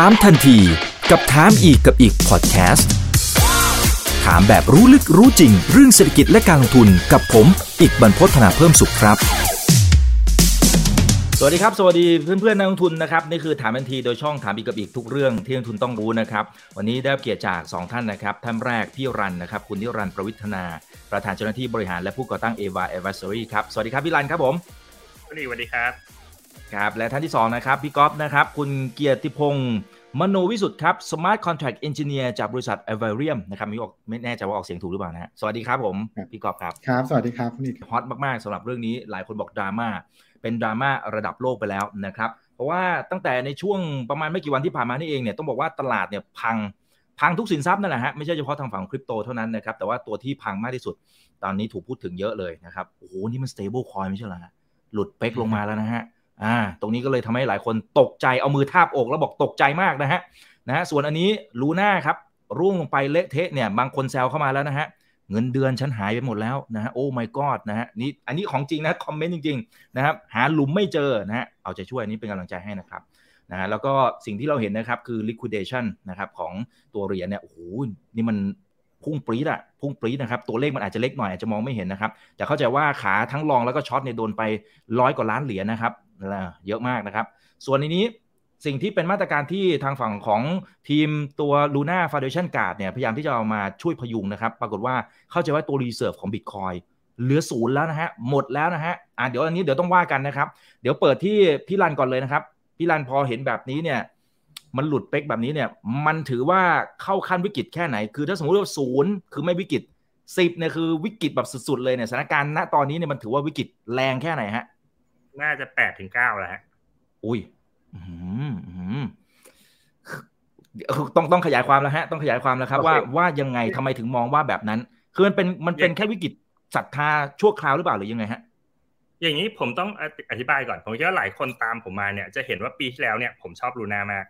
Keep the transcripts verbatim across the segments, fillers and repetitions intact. ถามทันทีกับถามอีกกับอีกพอดแคสต์ถามแบบรู้ลึกรู้จริงเรื่องเศรษฐกิจและการลงทุนกับผมอีกบรรพต ธนาเพิ่มสุขครับสวัสดีครับสวัสดีเพื่อนๆนักลงทุนนะครับนี่คือถามทันทีโดยช่องถามอีกกับอีกทุกเรื่องที่นักลงทุนต้องรู้นะครับวันนี้ได้รับเกียรติจากสองท่านนะครับท่านแรกพี่รันนะครับคุณนิรันดร์ประวิทนาประธานเจ้าหน้าที่บริหารและผู้ก่อตั้ง เอ วี เอ Advisory ครับสวัสดีครับพี่รันครับผมสวัสดีสวัสดีครับครับและท่านที่สองนะครับพี่ก๊อฟนะครับคุณเกียรติพงษ์มโนวิสุทธิ์ครับ Smart Contract Engineer จากบริษัท Avarium นะครับมีออกไม่แน่ใจว่าออกเสียงถูกหรือเปล่านะฮะสวัสดีครับผมพี่ก๊อฟครับครับสวัสดีครับคุณนิดฮอตมากๆสำหรับเรื่องนี้หลายคนบอกดราม่าเป็นดราม่าระดับโลกไปแล้วนะครับเพราะว่าตั้งแต่ในช่วงประมาณไม่กี่วันที่ผ่านมานี่เองเนี่ยต้องบอกว่าตลาดเนี่ยพังพังทุกสินทรัพย์นั่นแหละฮะไม่ใช่เฉพาะทางฝั่งคริปโตเท่านั้นนะครับแต่ว่าตัวที่พังมากที่สุดตอนนี้ถูกพูดถึงเยอะเลยนะครับโอ้โหนี่มัน stable coin ไม่ใช่เหรอฮะหลุดเป๊กลงมาแล้วนะฮะอ่าตรงนี้ก็เลยทำให้หลายคนตกใจเอามือทาบอกแล้วบอกตกใจมากนะฮะนะฮะส่วนอันนี้ Luna ครับร่วงลงไปเละเทะเนี่ยบางคนแซวเข้ามาแล้วนะฮะเงินเดือนฉันหายไปหมดแล้วนะฮะโอ้ my god นะฮะนี่อันนี้ของจริงนะคอมเมนต์จริงๆนะครับหาหลุมไม่เจอนะฮะเอาใจช่วยนี้เป็นกำลังใจให้นะครับนะฮะแล้วก็สิ่งที่เราเห็นนะครับคือ liquidation นะครับของตัวเหรียญเนี่ยโอ้โหนี่มันพุ่งปรี๊ดอะพุ่งปรี๊ดนะครับตัวเลขมันอาจจะเล็กหน่อยอาจจะมองไม่เห็นนะครับแต่เข้าใจว่าขาทั้งลองแล้วก็ช็อตเนี่ยโดนไปร้อยกว่าล้านเหรียญนะครับเยอะมากนะครับส่วนในนี้สิ่งที่เป็นมาตรการที่ทางฝั่งของทีมตัว Luna Foundation Guard เนี่ยพยายามที่จะเอามาช่วยพยุงนะครับปรากฏว่าเข้าใจว่าตัว Reserve ของ Bitcoin เหลือศูนย์แล้วนะฮะหมดแล้วนะฮะอ่ะเดี๋ยวอันนี้เดี๋ยวต้องว่ากันนะครับเดี๋ยวเปิดที่พี่รันก่อนเลยนะครับพี่รันพอเห็นแบบนี้เนี่ยมันหลุดเป๊กแบบนี้เนี่ยมันถือว่าเข้าขั้นวิกฤตแค่ไหนคือถ้าสมมติว่าศูนย์คือไม่วิกฤตสิบเนี่ยคือวิกฤตแบบสุดๆเลยเนี่ยสถานการณ์ณตอนนี้เนี่ยมันถือว่าวิกฤตแรงแค่ไหนฮะน่าจะ แปดถึงเก้า แล้วฮะอุ้ยต้องต้องขยายความแล้วฮะต้องขยายความแล้วครับ okay. ว่าว่ายังไงทำไมถึงมองว่าแบบนั้นคือมันเป็นมันเป็นแค่วิกฤตศรัทธาชั่วคราวหรือเปล่าหรือยังไงฮะอย่างนี้ผมต้องอธิบายก่อนผมคิดว่าหลายคนตามผมมาเนี่ยจะเห็นว่าปีที่แล้วเนี่ยผมชอบลูน่ามาก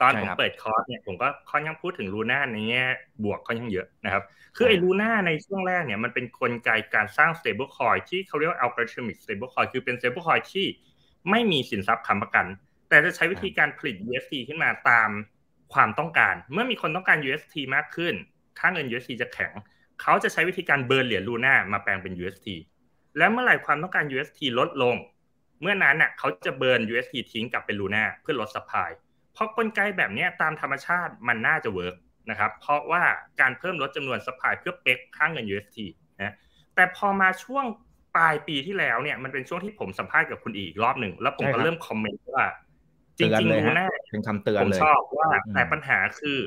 ตอนผมเปิดคอร์สเนี่ยผมก็ค่อนข้างพูดถึงลูน่าในแง่บวกค่อนข้างเยอะนะครับคือไอ้ลูน่าในช่วงแรกเนี่ยมันเป็นกลไกการสร้าง stable coin ที่เขาเรียกว่า algorithmic stable coin คือเป็น stable coin ที่ไม่มีสินทรัพย์ค้ำประกันแต่จะใช้วิธีการผลิต ยู เอส ที ขึ้นมาตามความต้องการเมื่อมีคนต้องการ ยู เอส ที มากขึ้นค่าเงิน ยู เอส ที จะแข็งเขาจะใช้วิธีการเบิร์นเหรียญลูน่ามาแปลงเป็น ยู เอส ที และเมื่อไหร่ความต้องการ ยู เอส ที ลดลงเมื่อนั้นน่ะเขาจะเบิร์น ยู เอส ที ทิ้งกลับเป็นลูน่าเพื่อลด supplyเพราะกลไกแบบนี้ตามธรรมชาติมันน่าจะเวิร์กนะครับเพราะว่าการเพิ่มลดจำนวนซัพพลายเพื่อเป๊กค่าเงิน ยู เอส ที นะแต่พอมาช่วงปลายปีที่แล้วเนี่ยมันเป็นช่วงที่ผมสัมภาษณ์กับคุณอีกรอบหนึ่งแล้วผมก็เริ่มคอมเมนต์ว่าจริงๆนะเป็นคำเตือนเลยผมชอบว่าแต่ปัญหาคือ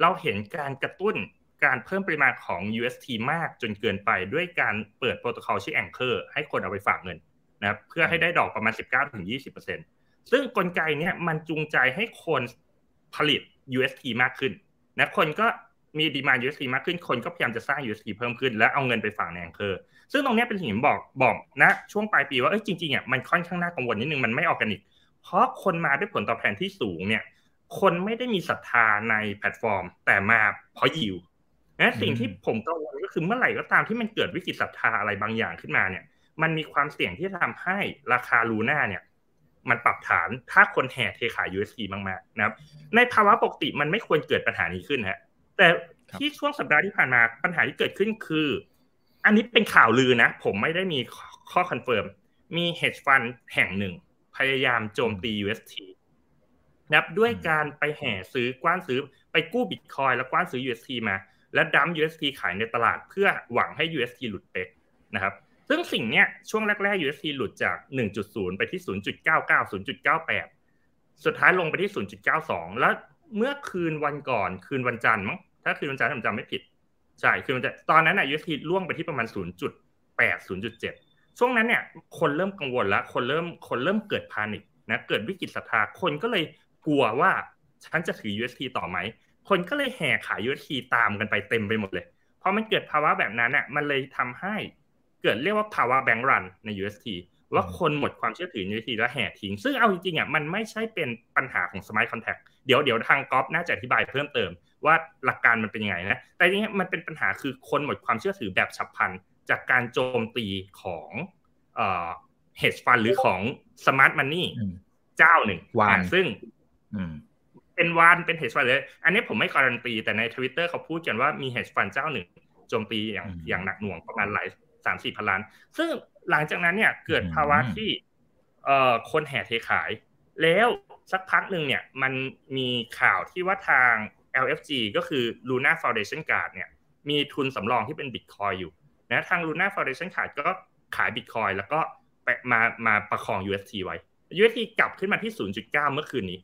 เราเห็นการกระตุ้นการเพิ่มปริมาณของ ยู เอส ที มากจนเกินไปด้วยการเปิดโปรโตคอลชื่อ Anchor ให้คนเอาไปฝากเงินนะครับเพื่อให้ได้ดอกประมาณ สิบเก้าถึงยี่สิบเปอร์เซ็นต์ซึ่งกลไกนี้มันจูงใจให้คนผลิต ยู เอส ที มากขึ้นนะคนก็มีดีมานด์ ยู เอส ที มากขึ้นคนก็พยายามจะสร้าง ยู เอส ที เพิ่มขึ้นและเอาเงินไปฝากใน Anchor ซึ่งตรงนี้เป็นสิ่งบอกบอกนะช่วงปลายปีว่าเอ้ยจริงๆอ่ะมันค่อนข้างน่ากังวลนิดนึงมันไม่ออร์แกนิกเพราะคนมาด้วยผลตอบแทนที่สูงเนี่ยคนไม่ได้มีศรัทธาในแพลตฟอร์มแต่มาเพราะยิวนะสิ่งที่ผมกังวลก็คือเมื่อไหร่ก็ตามที่มันเกิดวิกฤตศรัทธาอะไรบางอย่างขึ้นมาเนี่ยมันมีความเสี่ยงที่จะทำให้ราคา Luna เนี่ยมันปรับฐานถ้าคนแห่เทขาย ยู เอส ที มากๆนะครับในภาวะปกติมันไม่ควรเกิดปัญหานี้ขึ้นฮะแต่ที่ช่วงสัปดาห์ที่ผ่านมาปัญหาที่เกิดขึ้นคืออันนี้เป็นข่าวลือนะผมไม่ได้มีข้อคอนเฟิร์มมี Hedge Fund แห่งหนึ่งพยายามโจมตี ยู เอส ที นะครับด้วยการไปแห่ซื้อกว้านซื้อไปกู้ Bitcoin แล้วกว้านซื้อ ยู เอส ที มาและดัม ยู เอส ที ขายในตลาดเพื่อหวังให้ ยู เอส ที หลุดเป๊กนะครับซึ่งสิ่งเนี้ยช่วงแรกๆ ยู เอส ที หลุดจาก หนึ่งจุดศูนย์ ไปที่ ศูนย์จุดเก้าเก้า ศูนย์จุดเก้าแปด สุดท้ายลงไปที่ ศูนย์จุดเก้าสอง แล้วเมื่อคืนวันก่อนคืนวันจันทร์มั้งถ้าคืนวันจันทร์ผมจำไม่ผิดใช่คืนวันจันทร์ตอนนั้นน่ะ ยู เอส ที ล่วงไปที่ประมาณ ศูนย์จุดแปด ศูนย์จุดเจ็ด ช่วงนั้นเนี่ยคนเริ่มกังวลแล้วคนเริ่มคนเริ่มเกิดพานิคนะเกิดวิกฤตศรัทธาคนก็เลยกลัวว่าฉันจะถือ ยู เอส ที ต่อไหมคนก็เลยแห่ขาย ยู เอส ที ตามกันไปเต็มไปหมดเลยพอมันเกิดภาวะแบบนั้นน่ะมันเลยทำให้เกิดเรียกว่าภาวะแบงก์รันใน ยู เอส ที ว่าคนหมดความเชื่อถือใน ยู เอส ที แล้วแห่ทิ้งซึ่งเอาจริงๆอ่ะมันไม่ใช่เป็นปัญหาของ Smart Contract เดี๋ยวเดี๋ยวทางก๊อฟน่าจะอธิบายเพิ่มเติมว่าหลักการมันเป็นยังไงนะแต่จริงๆมันเป็นปัญหาคือคนหมดความเชื่อถือแบบฉับพลันจากการโจมตีของเอ่อ hedge fund หรือของ smart money เจ้าหนึ่งซึ่ง เป็นวันเป็น hedge fund เลยอันนี้ผมไม่การันตีแต่ใน Twitter เขาพูดกันว่ามี hedge fund เจ้าหนึ่งโจมตีอย่างอย่างหนักหน่วงประมาณหลาย สามถึงสี่ พันล้านซึ่งหลังจากนั้นเนี่ยเกิดภาวะที่เอ่อคนแห่เทขายแล้วสักพักนึงเนี่ยมันมีข่าวที่ว่าทาง แอล เอฟ จี ก็คือ Luna Foundation Guard เนี่ยมีทุนสำรองที่เป็น Bitcoin อยู่นะทาง Luna Foundation Guard ก็ขาย Bitcoin แล้วก็มามาประคอง ยู เอส ที ไว้ ยู เอส ที กลับขึ้นมาที่ ศูนย์จุดเก้า เมื่อคืนนี้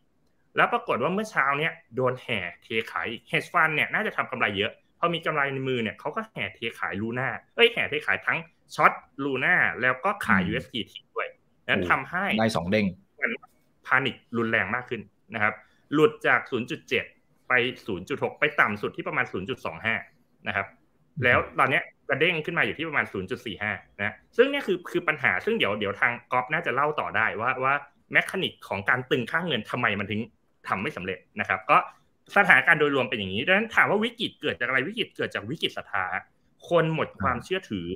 แล้วปรากฏว่าเมื่อเช้าเนี้ยโดนแห่เทขาย Hedge Fund เนี่ยน่าจะทำกำไรเยอะพอมีกำไรในมือเนี่ยเขาก็แห่เทขาย Luna เอ้ยแห่เทขายทั้งช็อต Luna แล้วก็ขาย ยู เอส ที ทิ้งด้วยนั้นทำให้ได้สองเด้งพานิครุนแรงมากขึ้นนะครับหลุดจาก ศูนย์จุดเจ็ด ไป ศูนย์จุดหก ไปต่ำสุดที่ประมาณ ศูนย์จุดสองห้า นะครับแล้วตอนเนี้ยกระเด้งขึ้นมาอยู่ที่ประมาณ ศูนย์จุดสี่ห้า นะซึ่งเนี่ยคือคือปัญหาซึ่งเดี๋ยวเดี๋ยวทางก๊อฟน่าจะเล่าต่อได้ว่าว่าแมคานิกของการตึงค่าเงินทำไมมันถึงทำไม่สำเร็จนะครับก็สถานการณ์โดยรวมเป็นอย่างนี้ดังนั้นถามว่าวิกฤตเกิดจากอะไรวิกฤตเกิดจากวิกฤตศรัทธาคนหมดความเชื่อถือ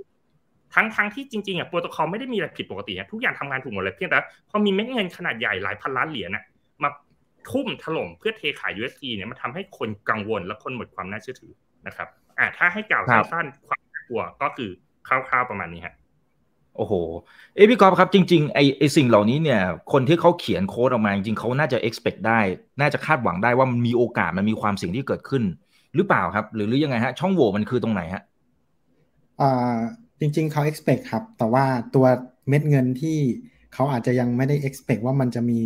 ทั้งทั้งที่จริงๆอ่ะโปรโตคอลไม่ได้มีอะไรผิดปกติฮะทุกอย่างทำงานถูกหมดเลยเพียงแต่พอมีเม็ดเงินขนาดใหญ่หลายพันล้านเหรียญน่ะมาทุ่มถล่มเพื่อเทขาย ยู เอส ที เนี่ยมันทำให้คนกังวลและคนหมดความน่าเชื่อถือนะครับอ่ะถ้าให้กล่าวสั้นๆความกลัวก็คือคร่าวๆประมาณนี้ฮะโอ้โหเอ้พี่กอล์ฟครับจริงๆไอ้ไอ้สิ่งเหล่านี้เนี่ยคนที่เขาเขียนโค้ดออกมาจริงๆเขาน่าจะ expect ได้น่าจะคาดหวังได้ว่ามันมีโอกาสมันมีความเสี่ยงที่เกิดขึ้นหรือเปล่าครับหรือหรือยังไงฮะช่องโหว่มันคือตรงไหนฮะอ่าจริงๆเขา expect ครับแต่ว่าตัวเม็ดเงินที่เขาอาจจะยังไม่ได้ expect ว่ามันจะมี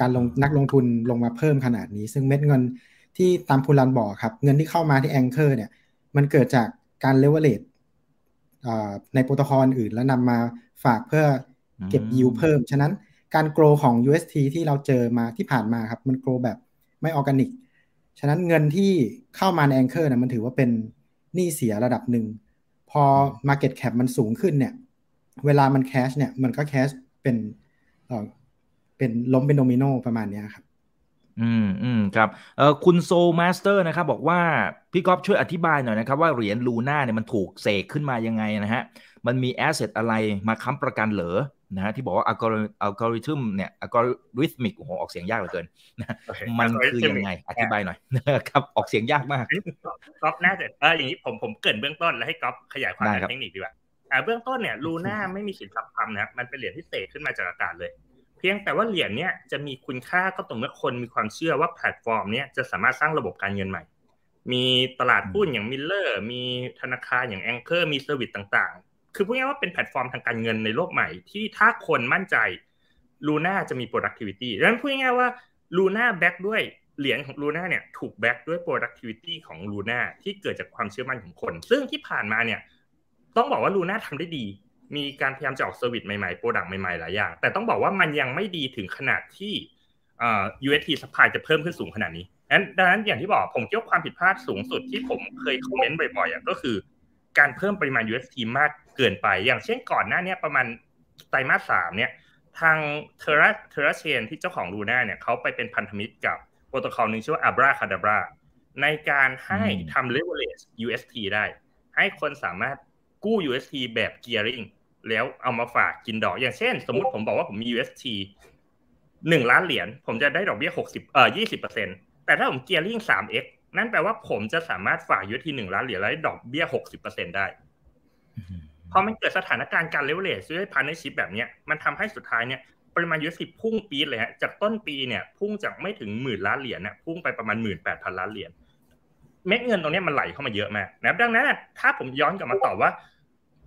การลงนักลงทุนลงมาเพิ่มขนาดนี้ซึ่งเม็ดเงินที่ตามพูลันบอกครับเงินที่เข้ามาที่ Anchor เนี่ยมันเกิดจากการ leverageในโปรโตคอลอื่นแล้วนำมาฝากเพื่อเก็บ yield เพิ่มฉะนั้นการโกรของ ยู เอส ที ที่เราเจอมาที่ผ่านมาครับมันโกรแบบไม่ออร์แกนิกฉะนั้นเงินที่เข้ามาใน Anchor นะมันถือว่าเป็นหนี้เสียระดับหนึ่งพอ market cap มันสูงขึ้นเนี่ยเวลามันแคชเนี่ยมันก็แคชเป็นเอ่อเป็นล้มเป็นโดมิโนประมาณนี้ครับอืมอืมครับเอ่อคุณโซมาสเตอร์นะครับบอกว่าพี่ก๊อฟช่วยอธิบายหน่อยนะครับว่าเหรียญ Luna เนี่ยมันถูกเสกขึ้นมายังไงนะฮะมันมีแอสเซทอะไรมาค้ำประกันเหรอนะฮะที่บอกว่าอัลกอริทึมเนี่ยอัลกอริทึมิกโอ้โหออกเสียงยากเหลือเกินนะมันคือยังไงอธิบายหน่อยนะครับออกเสียงยากมากก๊อฟน่าจะเอออย่างนี้ผมผมเกริ่นเบื้องต้นแล้วให้ก๊อฟขยายความเทคนิคดีกว่าอ่าเบื้องต้นเนี่ย Luna ไม่มีสินทรัพย์ค้ำนะครับมันเป็นเหรียญที่เสกขึ้นมาจากอากาศเลยเพียงแต่ว่าเหรียญเนี่ยจะมีคุณค่าก็ต่อเมื่อคนมีความเชื่อว่าแพลตฟอร์มเนี่ยจะสามารถสร้างระบบการเงินใหม่มีตลาดหุ้นอย่างมิลเลอร์มีธนาคารอย่าง Anchor มีเซอร์วิสต่างๆคือพูดง่ายๆว่าเป็นแพลตฟอร์มทางการเงินในโลกใหม่ที่ถ้าคนมั่นใจ Luna จะมี productivity ดังนั้นพูดง่ายๆว่า Luna back ด้วยเหรียญของ Luna เนี่ยถูก back ด้วย productivity ของ Luna ที่เกิดจากความเชื่อมั่นของคนซึ่งที่ผ่านมาเนี่ยต้องบอกว่า Luna ทำได้ดีมีการพยายามจะออกเซอร์วิสใหม่ๆโปรดักต์ใหม่ๆหลายอย่างแต่ต้องบอกว่ามันยังไม่ดีถึงขนาดที่เอ่อ ยู เอส ที supply จะเพิ่มขึ้นสูงขนาดนี้ดังนั้นอย่างที่บอกผมคิดว่าความผิดพลาดสูงสุดที่ผมเคยคอมเมนต์บ่อยๆก็คือการเพิ่มปริมาณ ยู เอส ที มากเกินไปอย่างเช่นก่อนหน้านี้ประมาณไตรมาสสามเนี่ยทาง Terra Terra Chain ที่เจ้าของ Luna เนี่ยเขาไปเป็นพันธมิตรกับโปรโตคอลนึงชื่อว่า Abracadabra ในการให้ทำ leverage ยู เอส ที ได้ให้คนสามารถกู้ ยู เอส ที แบบ gearingแล้วเอามาฝากกินดอกอย่างเช่นสมมุติผมบอกว่าผมมี ยู เอส ที หนึ่งล้านเหรียญผมจะได้ดอกเบี้ย60เอ่อ ยี่สิบเปอร์เซ็นต์ แต่ถ้าผมเกียร์ลิ่ง สามเอ็กซ์ นั่นแปลว่าผมจะสามารถฝาก ยู เอส ที หนึ่งล้านเหรียญแล้วได้ดอกเบี้ย หกสิบเปอร์เซ็นต์ ได้พอมันเกิดสถานการณ์การเลเวอเรจด้วย partnership แบบเนี้ยมันทำให้สุดท้ายเนี่ยปริมาณ ยู เอส ที พุ่งปี๊ดเลยฮะจากต้นปีเนี่ยพุ่งจากไม่ถึงหมื่นล้านเหรียญเนี่ยพุ่งไปประมาณ หนึ่งหมื่นแปดพัน ล้านเหรียญเม็ดเงินตรงนี้มันไหลเข้ามาเยอะมากนะดังนั้นถ้าผมย้อนกลับมาตอบว่า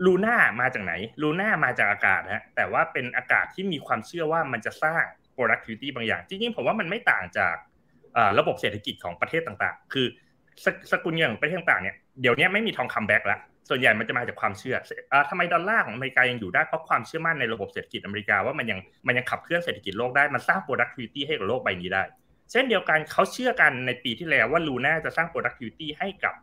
Luna มาจากไหน Luna มาจากอากาศฮะแต่ว่าเป็นอากาศที่มีความเชื่อว่ามันจะสร้าง productivity บางอย่างจริงๆผมว่ามันไม่ต่างจากเอ่อระบบเศรษฐกิจของประเทศต่างๆคือสกุลเงินของประเทศต่างๆเนี่ยเดี๋ยวนี้ไม่มีทองคำแบ็คละส่วนใหญ่มันจะมาจากความเชื่อเอ่อทำไมดอลลาร์ของอเมริกายังอยู่ได้เพราะความเชื่อมั่นในระบบเศรษฐกิจอเมริกาว่ามันยังมันยังขับเคลื่อนเศรษฐกิจโลกได้มันสร้าง productivity ให้กับโลกใบนี้ได้เช่นเดียวกันเขาเชื่อกันในปีที่แล้วว่า Luna จะสร้าง productivity ให้กับ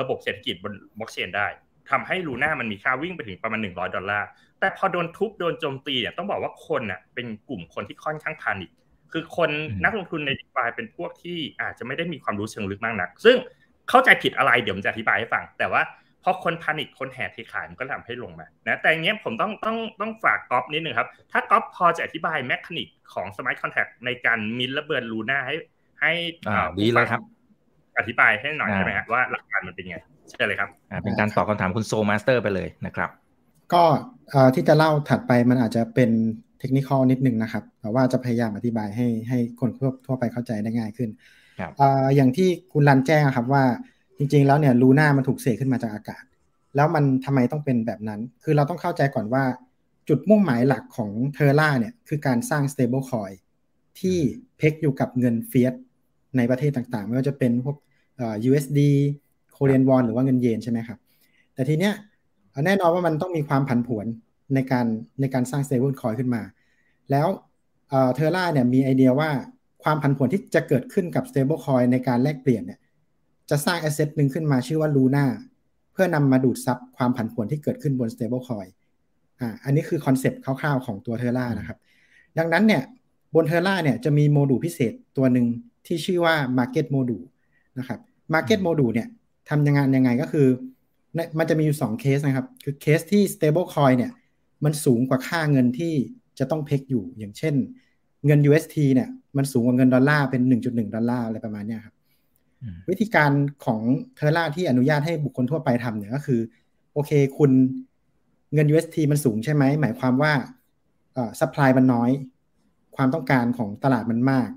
ระบบเศรษฐกิจบน blockchain ได้ทำให้ Luna มันมีค่าวิ่งไปถึงประมาณหนึ่งร้อยดอลลาร์แต่พอโดนทุบโดนโจมตีเนี่ยต้องบอกว่าคนน่ะเป็นกลุ่มคนที่ค่อนข้างพานิคคือคนนักลงทุนใน DeFi เป็นพวกที่อาจจะไม่ได้มีความรู้เชิงลึกมากนักซึ่งเข้าใจผิดอะไรเดี๋ยวผมจะอธิบายให้ฟังแต่ว่าพอคนพานิคคนแห่เทขายมันก็ทำให้ลงมานะแต่อย่างเงี้ยผมต้องต้องต้องฝากก๊อฟนิดนึงครับถ้าก๊อฟพอจะอธิบายเมคานิกของ Smart Contract ในการมินและเบิร์น Luna ให้ ให้ดีเลยครับอธิบายให้หน่อยได้ไหมครับว่าหลักการมันเป็นไงใช่เลยครับเป็นการตอบคำถามคุณโซมาสเตอร์ไปเลยนะครับก็ที่จะเล่าถัดไปมันอาจจะเป็นเทคนิคนิดนึงนะครับแต่ว่าจะพยายามอธิบายให้ให้คนทั่วไปเข้าใจได้ง่ายขึ้นอย่างที่คุณรันแจ้งครับว่าจริงๆแล้วเนี่ย Luna มันถูกเสกขึ้นมาจากอากาศแล้วมันทำไมต้องเป็นแบบนั้นคือเราต้องเข้าใจก่อนว่าจุดมุ่งหมายหลักของ Terra เนี่ยคือการสร้าง stable coin ที่เพกอยู่กับเงินเฟียสในประเทศต่างๆไม่ว่าจะเป็นพวก ยู เอส ดี Korean Won หรือว่าเงินเยนใช่ไหมครับแต่ทีเนี้ยแน่นอนว่ามันต้องมีความผันผวนในการในการสร้าง stable coin ขึ้นมาแล้วเอ่อ Terra เนี่ยมีไอเดียว่าความผันผวนที่จะเกิดขึ้นกับ stable coin ในการแลกเปลี่ยนเนี่ยจะสร้าง asset นึงขึ้นมาชื่อว่า Luna เพื่อนำมาดูดซับความผันผวนที่เกิดขึ้นบน stable coin อ่าอันนี้คือคอนเซ็ปต์คร่าวๆของตัว Terra นะครับดังนั้นเนี่ยบน Terra เนี่ยจะมีโมดูลพิเศษตัวนึงที่ชื่อว่า market module นะครับ market module เนี่ยทำยังไงยังไงก็คือมันจะมีอยู่สองเคสนะครับคือเคสที่ stable coin เนี่ยมันสูงกว่าค่าเงินที่จะต้องเพกอยู่อย่างเช่นเงิน ยู เอส ที เนี่ยมันสูงกว่าเงินดอลลาร์เป็น หนึ่งจุดหนึ่ง ดอลลาร์อะไรประมาณเนี้ยครับวิธีการของ Terra ที่อนุญาตให้บุคคลทั่วไปทำเนี่ยก็คือโอเคคุณเงิน ยู เอส ที มันสูงใช่ไหมหมายความว่าเอ่อ supply มันน้อยความต้องการของตลาดมันมาก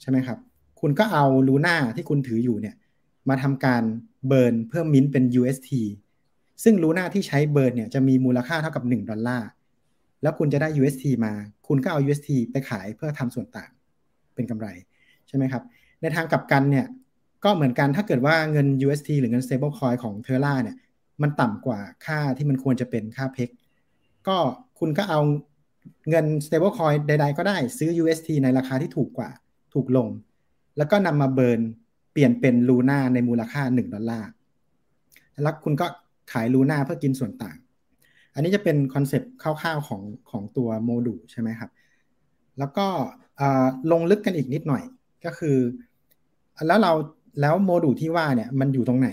ใช่ไหมครับคุณก็เอา Luna ที่คุณถืออยู่เนี่ยมาทำการเบิร์นเพื่อมิ้นเป็น ยู เอส ที ซึ่ง Luna ที่ใช้เบิร์นเนี่ยจะมีมูลค่าเท่ากับหนึ่งดอลลาร์แล้วคุณจะได้ ยู เอส ที มาคุณก็เอา ยู เอส ที ไปขายเพื่อทำส่วนต่างเป็นกำไรใช่ไหมครับในทางกลับกันเนี่ยก็เหมือนกันถ้าเกิดว่าเงิน ยู เอส ที หรือเงิน stable coin ของ Terra เนี่ยมันต่ำกว่าค่าที่มันควรจะเป็นค่า peg ก็คุณก็เอาเงิน stable coin ใดๆก็ได้ซื้อ ยู เอส ที ในราคาที่ถูกกว่าถูกลงแล้วก็นำมาเบิร์นเปลี่ยนเป็น Luna ในมูลค่าหนึ่งดอลลาร์แล้วคุณก็ขาย Luna เพื่อกินส่วนต่างอันนี้จะเป็นคอนเซ็ปต์คร่าวๆของของตัวโมดูลใช่ไหมครับแล้วก็ลงลึกกันอีกนิดหน่อยก็คือแล้วเราแล้วโมดูลที่ว่าเนี่ยมันอยู่ตรงไหน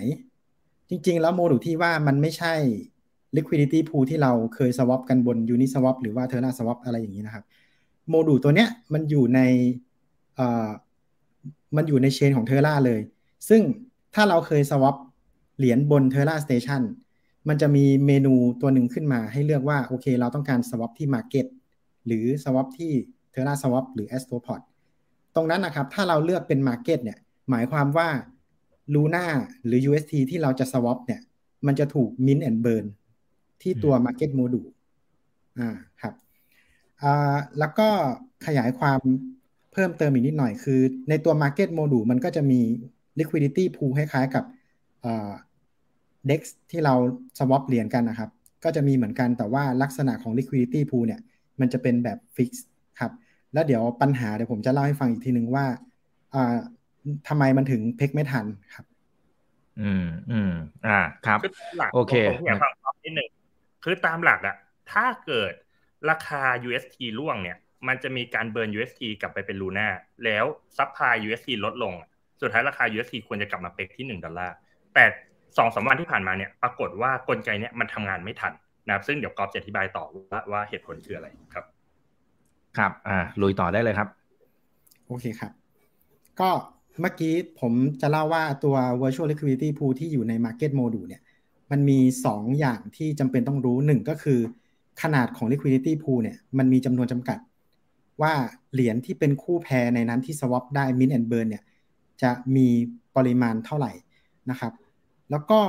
จริงๆแล้วโมดูลที่ว่ามันไม่ใช่ liquidity pool ที่เราเคย swap กันบน UniSwap หรือว่า TerraSwap อะไรอย่างนี้นะครับโมดูลตัวเนี้ยมันอยู่ในเอ่อมันอยู่ในเชนของ Terra เลยซึ่งถ้าเราเคย swap เหรียญบน Terra Station มันจะมีเมนูตัวหนึ่งขึ้นมาให้เลือกว่าโอเคเราต้องการ swap ที่ market หรือ swap ที่ Terra Swap หรือ Astroport ตรงนั้นนะครับถ้าเราเลือกเป็น market เนี่ยหมายความว่า Luna หรือ ยู เอส ที ที่เราจะ swap เนี่ยมันจะถูก mint and burn ที่ตัว market module อ่าครับอ่าแล้วก็ขยายความเพิ่มเติมอีกนิดหน่อยคือในตัว market module มันก็จะมี liquidity pool คล้ายๆกับเอ่อ dex ที่เรา swap เหรียญกันนะครับก็จะมีเหมือนกันแต่ว่าลักษณะของ liquidity pool เนี่ยมันจะเป็นแบบ fix ครับแล้วเดี๋ยวปัญหาเดี๋ยวผมจะเล่าให้ฟังอีกทีนึงว่าอ่าทำไมมันถึงเพกไม่ทันครับอืมอืมอ่าครับโอเคผมอยากฟังความนิดหนึ่งคือตามหลักอะถ้าเกิดราคา ยู เอส ที ร่วงเนี่ยมันจะมีการเบิร์น ยู เอส ที กลับไปเป็น Luna แล้วซัพพลาย ยู เอส ที ลดลงสุดท้ายราคา ยู เอส ที ควรจะกลับมาเพกที่หนึ่งดอลลาร์แต่ สองถึงสาม วันที่ผ่านมาเนี่ยปรากฏว่ากลไกเนี่ยมันทำงานไม่ทันนะครับซึ่งเดี๋ยวกอล์ฟจะอธิบายต่อว่าว่าเหตุผลคืออะไรครับครับอ่าลุยต่อได้เลยครับโอเคครับก็เมื่อกี้ผมจะเล่าว่าตัว virtual liquidity pool ที่อยู่ใน market module เนี่ยมันมีสองอย่างที่จำเป็นต้องรู้หนึ่งก็คือขนาดของ liquidity pool เนี่ยมันมีจำนวนจำกัดว่าเหรียญที่เป็นคู่แพรในนั้นที่ swap ได้ mint and burn เนี่ยจะมีปริมาณเท่าไหร่นะครับแล้วก็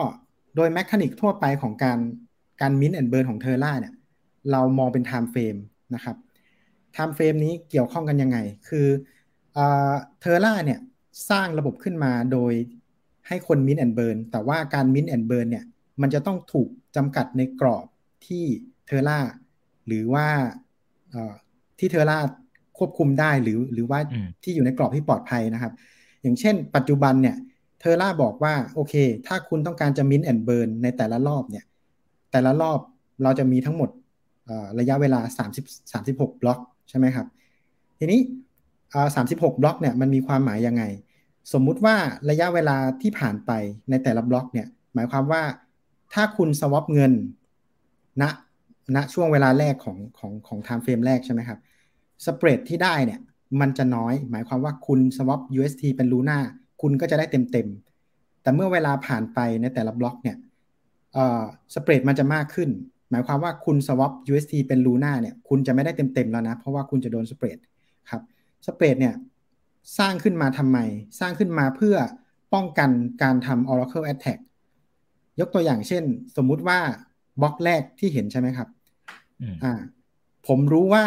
โดย mechanic ทั่วไปของการการ mint and burn ของ Terra เนี่ยเรามองเป็น time frame นะครับ time frame นี้เกี่ยวข้องกันยังไงคือเอ่อ Terra เนี่ยสร้างระบบขึ้นมาโดยให้คน mint and burn แต่ว่าการ mint and burn เนี่ยมันจะต้องถูกจำกัดในกรอบที่ Terra หรือว่าที่ Terra ควบคุมได้หรือหรือว่าที่อยู่ในกรอบที่ปลอดภัยนะครับอย่างเช่นปัจจุบันเนี่ย Terra บอกว่าโอเคถ้าคุณต้องการจะ mint and burn ในแต่ละรอบเนี่ยแต่ละรอบเราจะมีทั้งหมดระยะเวลาสามสิบ สามสิบหกบล็อกใช่ไหมครับทีนี้อ่าสามสิบหกบล็อกเนี่ยมันมีความหมายยังไงสมมุติว่าระยะเวลาที่ผ่านไปในแต่ละบล็อกเนี่ยหมายความว่าถ้าคุณสวอปเงินณณช่วงเวลาแรกของของของไทม์เฟรมแรกใช่ไหมครับสเปรดที่ได้เนี่ย มันจะน้อยหมายความว่าคุณ swap ยู เอส ที เป็น Luna คุณก็จะได้เต็มๆแต่เมื่อเวลาผ่านไปในแต่ละบล็อกเนี่ยเอ่อสเปรดมันจะมากขึ้นหมายความว่าคุณ swap ยู เอส ที เป็น Luna เนี่ยคุณจะไม่ได้เต็มๆแล้วนะเพราะว่าคุณจะโดนสเปรดครับสเปรดเนี่ยสร้างขึ้นมาทำไมสร้างขึ้นมาเพื่อป้องกันการทำ Oracle Attack ยกตัวอย่างเช่นสมมุติว่าบล็อกแรกที่เห็นใช่ไหมครับอ่าผมรู้ว่า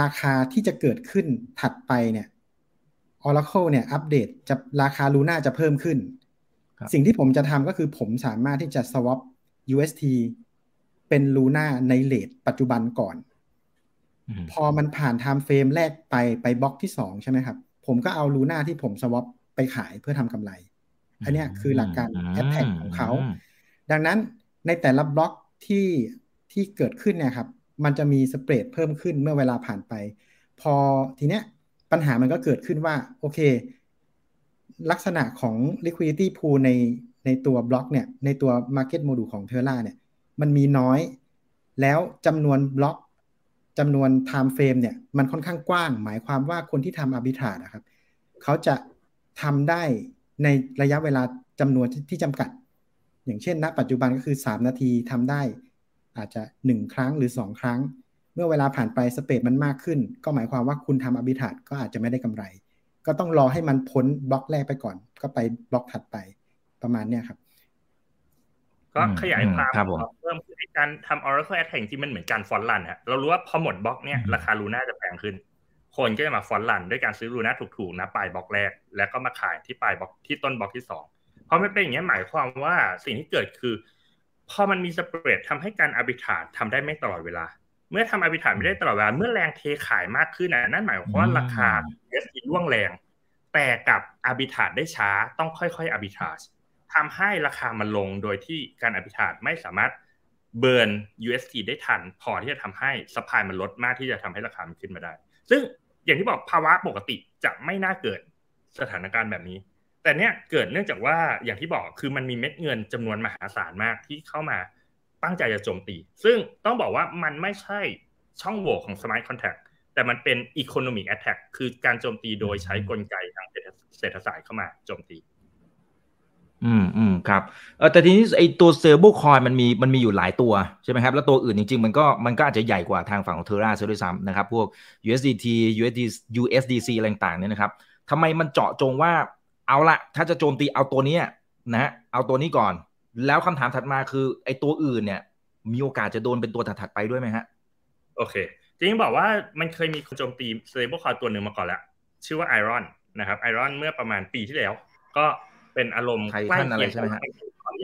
ราคาที่จะเกิดขึ้นถัดไปเนี่ย Oracle เนี่ยอัปเดตจะราคา Luna จะเพิ่มขึ้นสิ่งที่ผมจะทำก็คือผมสามารถที่จะ swap ยู เอส ที เป็น Luna ในเรทปัจจุบันก่อนพอมันผ่าน time frame แรกไปไปบล็อกที่สองใช่ไหมครับผมก็เอา Luna ที่ผม swap ไปขายเพื่อทำกำไรอันนี้คือหลักการ attack ของเขาดังนั้นในแต่ละบล็อกที่ที่เกิดขึ้นเนี่ยครับมันจะมีสเปรดเพิ่มขึ้นเมื่อเวลาผ่านไปพอทีเนี้ยปัญหามันก็เกิดขึ้นว่าโอเคลักษณะของ liquidity pool ในในตัวบล็อกเนี่ยในตัว market module ของ Terra เนี่ยมันมีน้อยแล้วจำนวนบล็อกจำนวน time frame เนี่ยมันค่อนข้างกว้างหมายความว่าคนที่ทำ arbitrage นะครับเขาจะทำได้ในระยะเวลาจำนวนที่จำกัดอย่างเช่นณปัจจุบันก็คือสามนาทีทำได้อาจจะหนึ่งครั้งหรือสองครั้งเมื่อเวลาผ่านไปสเปรดมันมากขึ้นก็หมายความว่าคุณทำอบิทาดก็อาจจะไม่ได้กำไรก็ต้องรอให้มันพ้นบล็อกแรกไปก่อนก็ไปบล็อกถัดไปประมาณเนี้ยครับก็ขยายความเพิ่มคือการทำ Oracle Attack จริงมันเหมือนการฟอนต์รันฮะเรารู้ว่าพอหมดบล็อกเนี่ยราคา Luna จะแพงขึ้นคนก็จะมาฟอนต์รันด้วยการซื้อ Luna ถูกๆนะปลายบล็อกแรกแล้วก็มาขายที่ปลายบล็อกที่ต้นบล็อกที่สองเพราะไม่เป็นอย่างนี้หมายความว่าสิ่งที่เกิดคือพอมันมีสเปรดทำให้การอาร์บิทราจทำได้ไม่ตลอดเวลาเมื่อทำอาร์บิทราจไม่ได้ตลอดเวลาเมื่อแรงเทขายมากขึ้นน่ะนั่นหมายความว่าราคา ยู เอส ดี ร่วงแรงแต่กับอาร์บิทราจได้ช้าต้องค่อยๆอาร์บิทราจทำให้ราคามันลงโดยที่การอาร์บิทราจไม่สามารถเบิร์น ยู เอส ดี ได้ทันพอที่จะทำให้ซัพพลายมันลดมากที่จะทำให้ราคามันขึ้นมาได้ซึ่งอย่างที่บอกภาวะปกติจะไม่น่าเกิดสถานการณ์แบบนี้แต่เนี่ยเกิดเนื่องจากว่าอย่างที่บอกคือมันมีเม็ดเงินจำนวนมหาศาลมากที่เข้ามาตั้งใจจะโจมตีซึ่งต้องบอกว่ามันไม่ใช่ช่องโหว่ของ Smart Contract แต่มันเป็น Economic Attack คือการโจมตีโดยใช้กลไกทางเศรษฐศาสตร์เข้ามาโจมตีอืมอืมครับเออแต่ทีนี้ไอ้ตัว Stable Coin มันมีมันมีอยู่หลายตัวใช่ไหมครับแล้วตัวอื่นจริงๆมันก็มันก็อาจจะใหญ่กว่าทางฝั่งของ Terra ซะด้วยซ้ำนะครับพวก ยู เอส ดี ที ยู เอส ดี ซี อะไรต่างๆเนี่ยนะครับทำไมมันเจาะจงว่าเอาละถ้าจะโจมตีเอาตัวนี้นะฮะเอาตัวนี้ก่อนแล้วคำถามถัดมาคือไอ้ตัวอื่นเนี่ยมีโอกาสจะโดนเป็นตัวถัดๆไปด้วยไหมฮะโอเคจริงๆบอกว่ามันเคยมีคนโจมตี Stable Coin ตัวหนึ่งมาก่อนแล้วชื่อว่า Iron นะครับ Iron เมื่อประมาณปีที่แล้วก็เป็นอารมณ์ใกล้เคียงใช่ไหมฮะ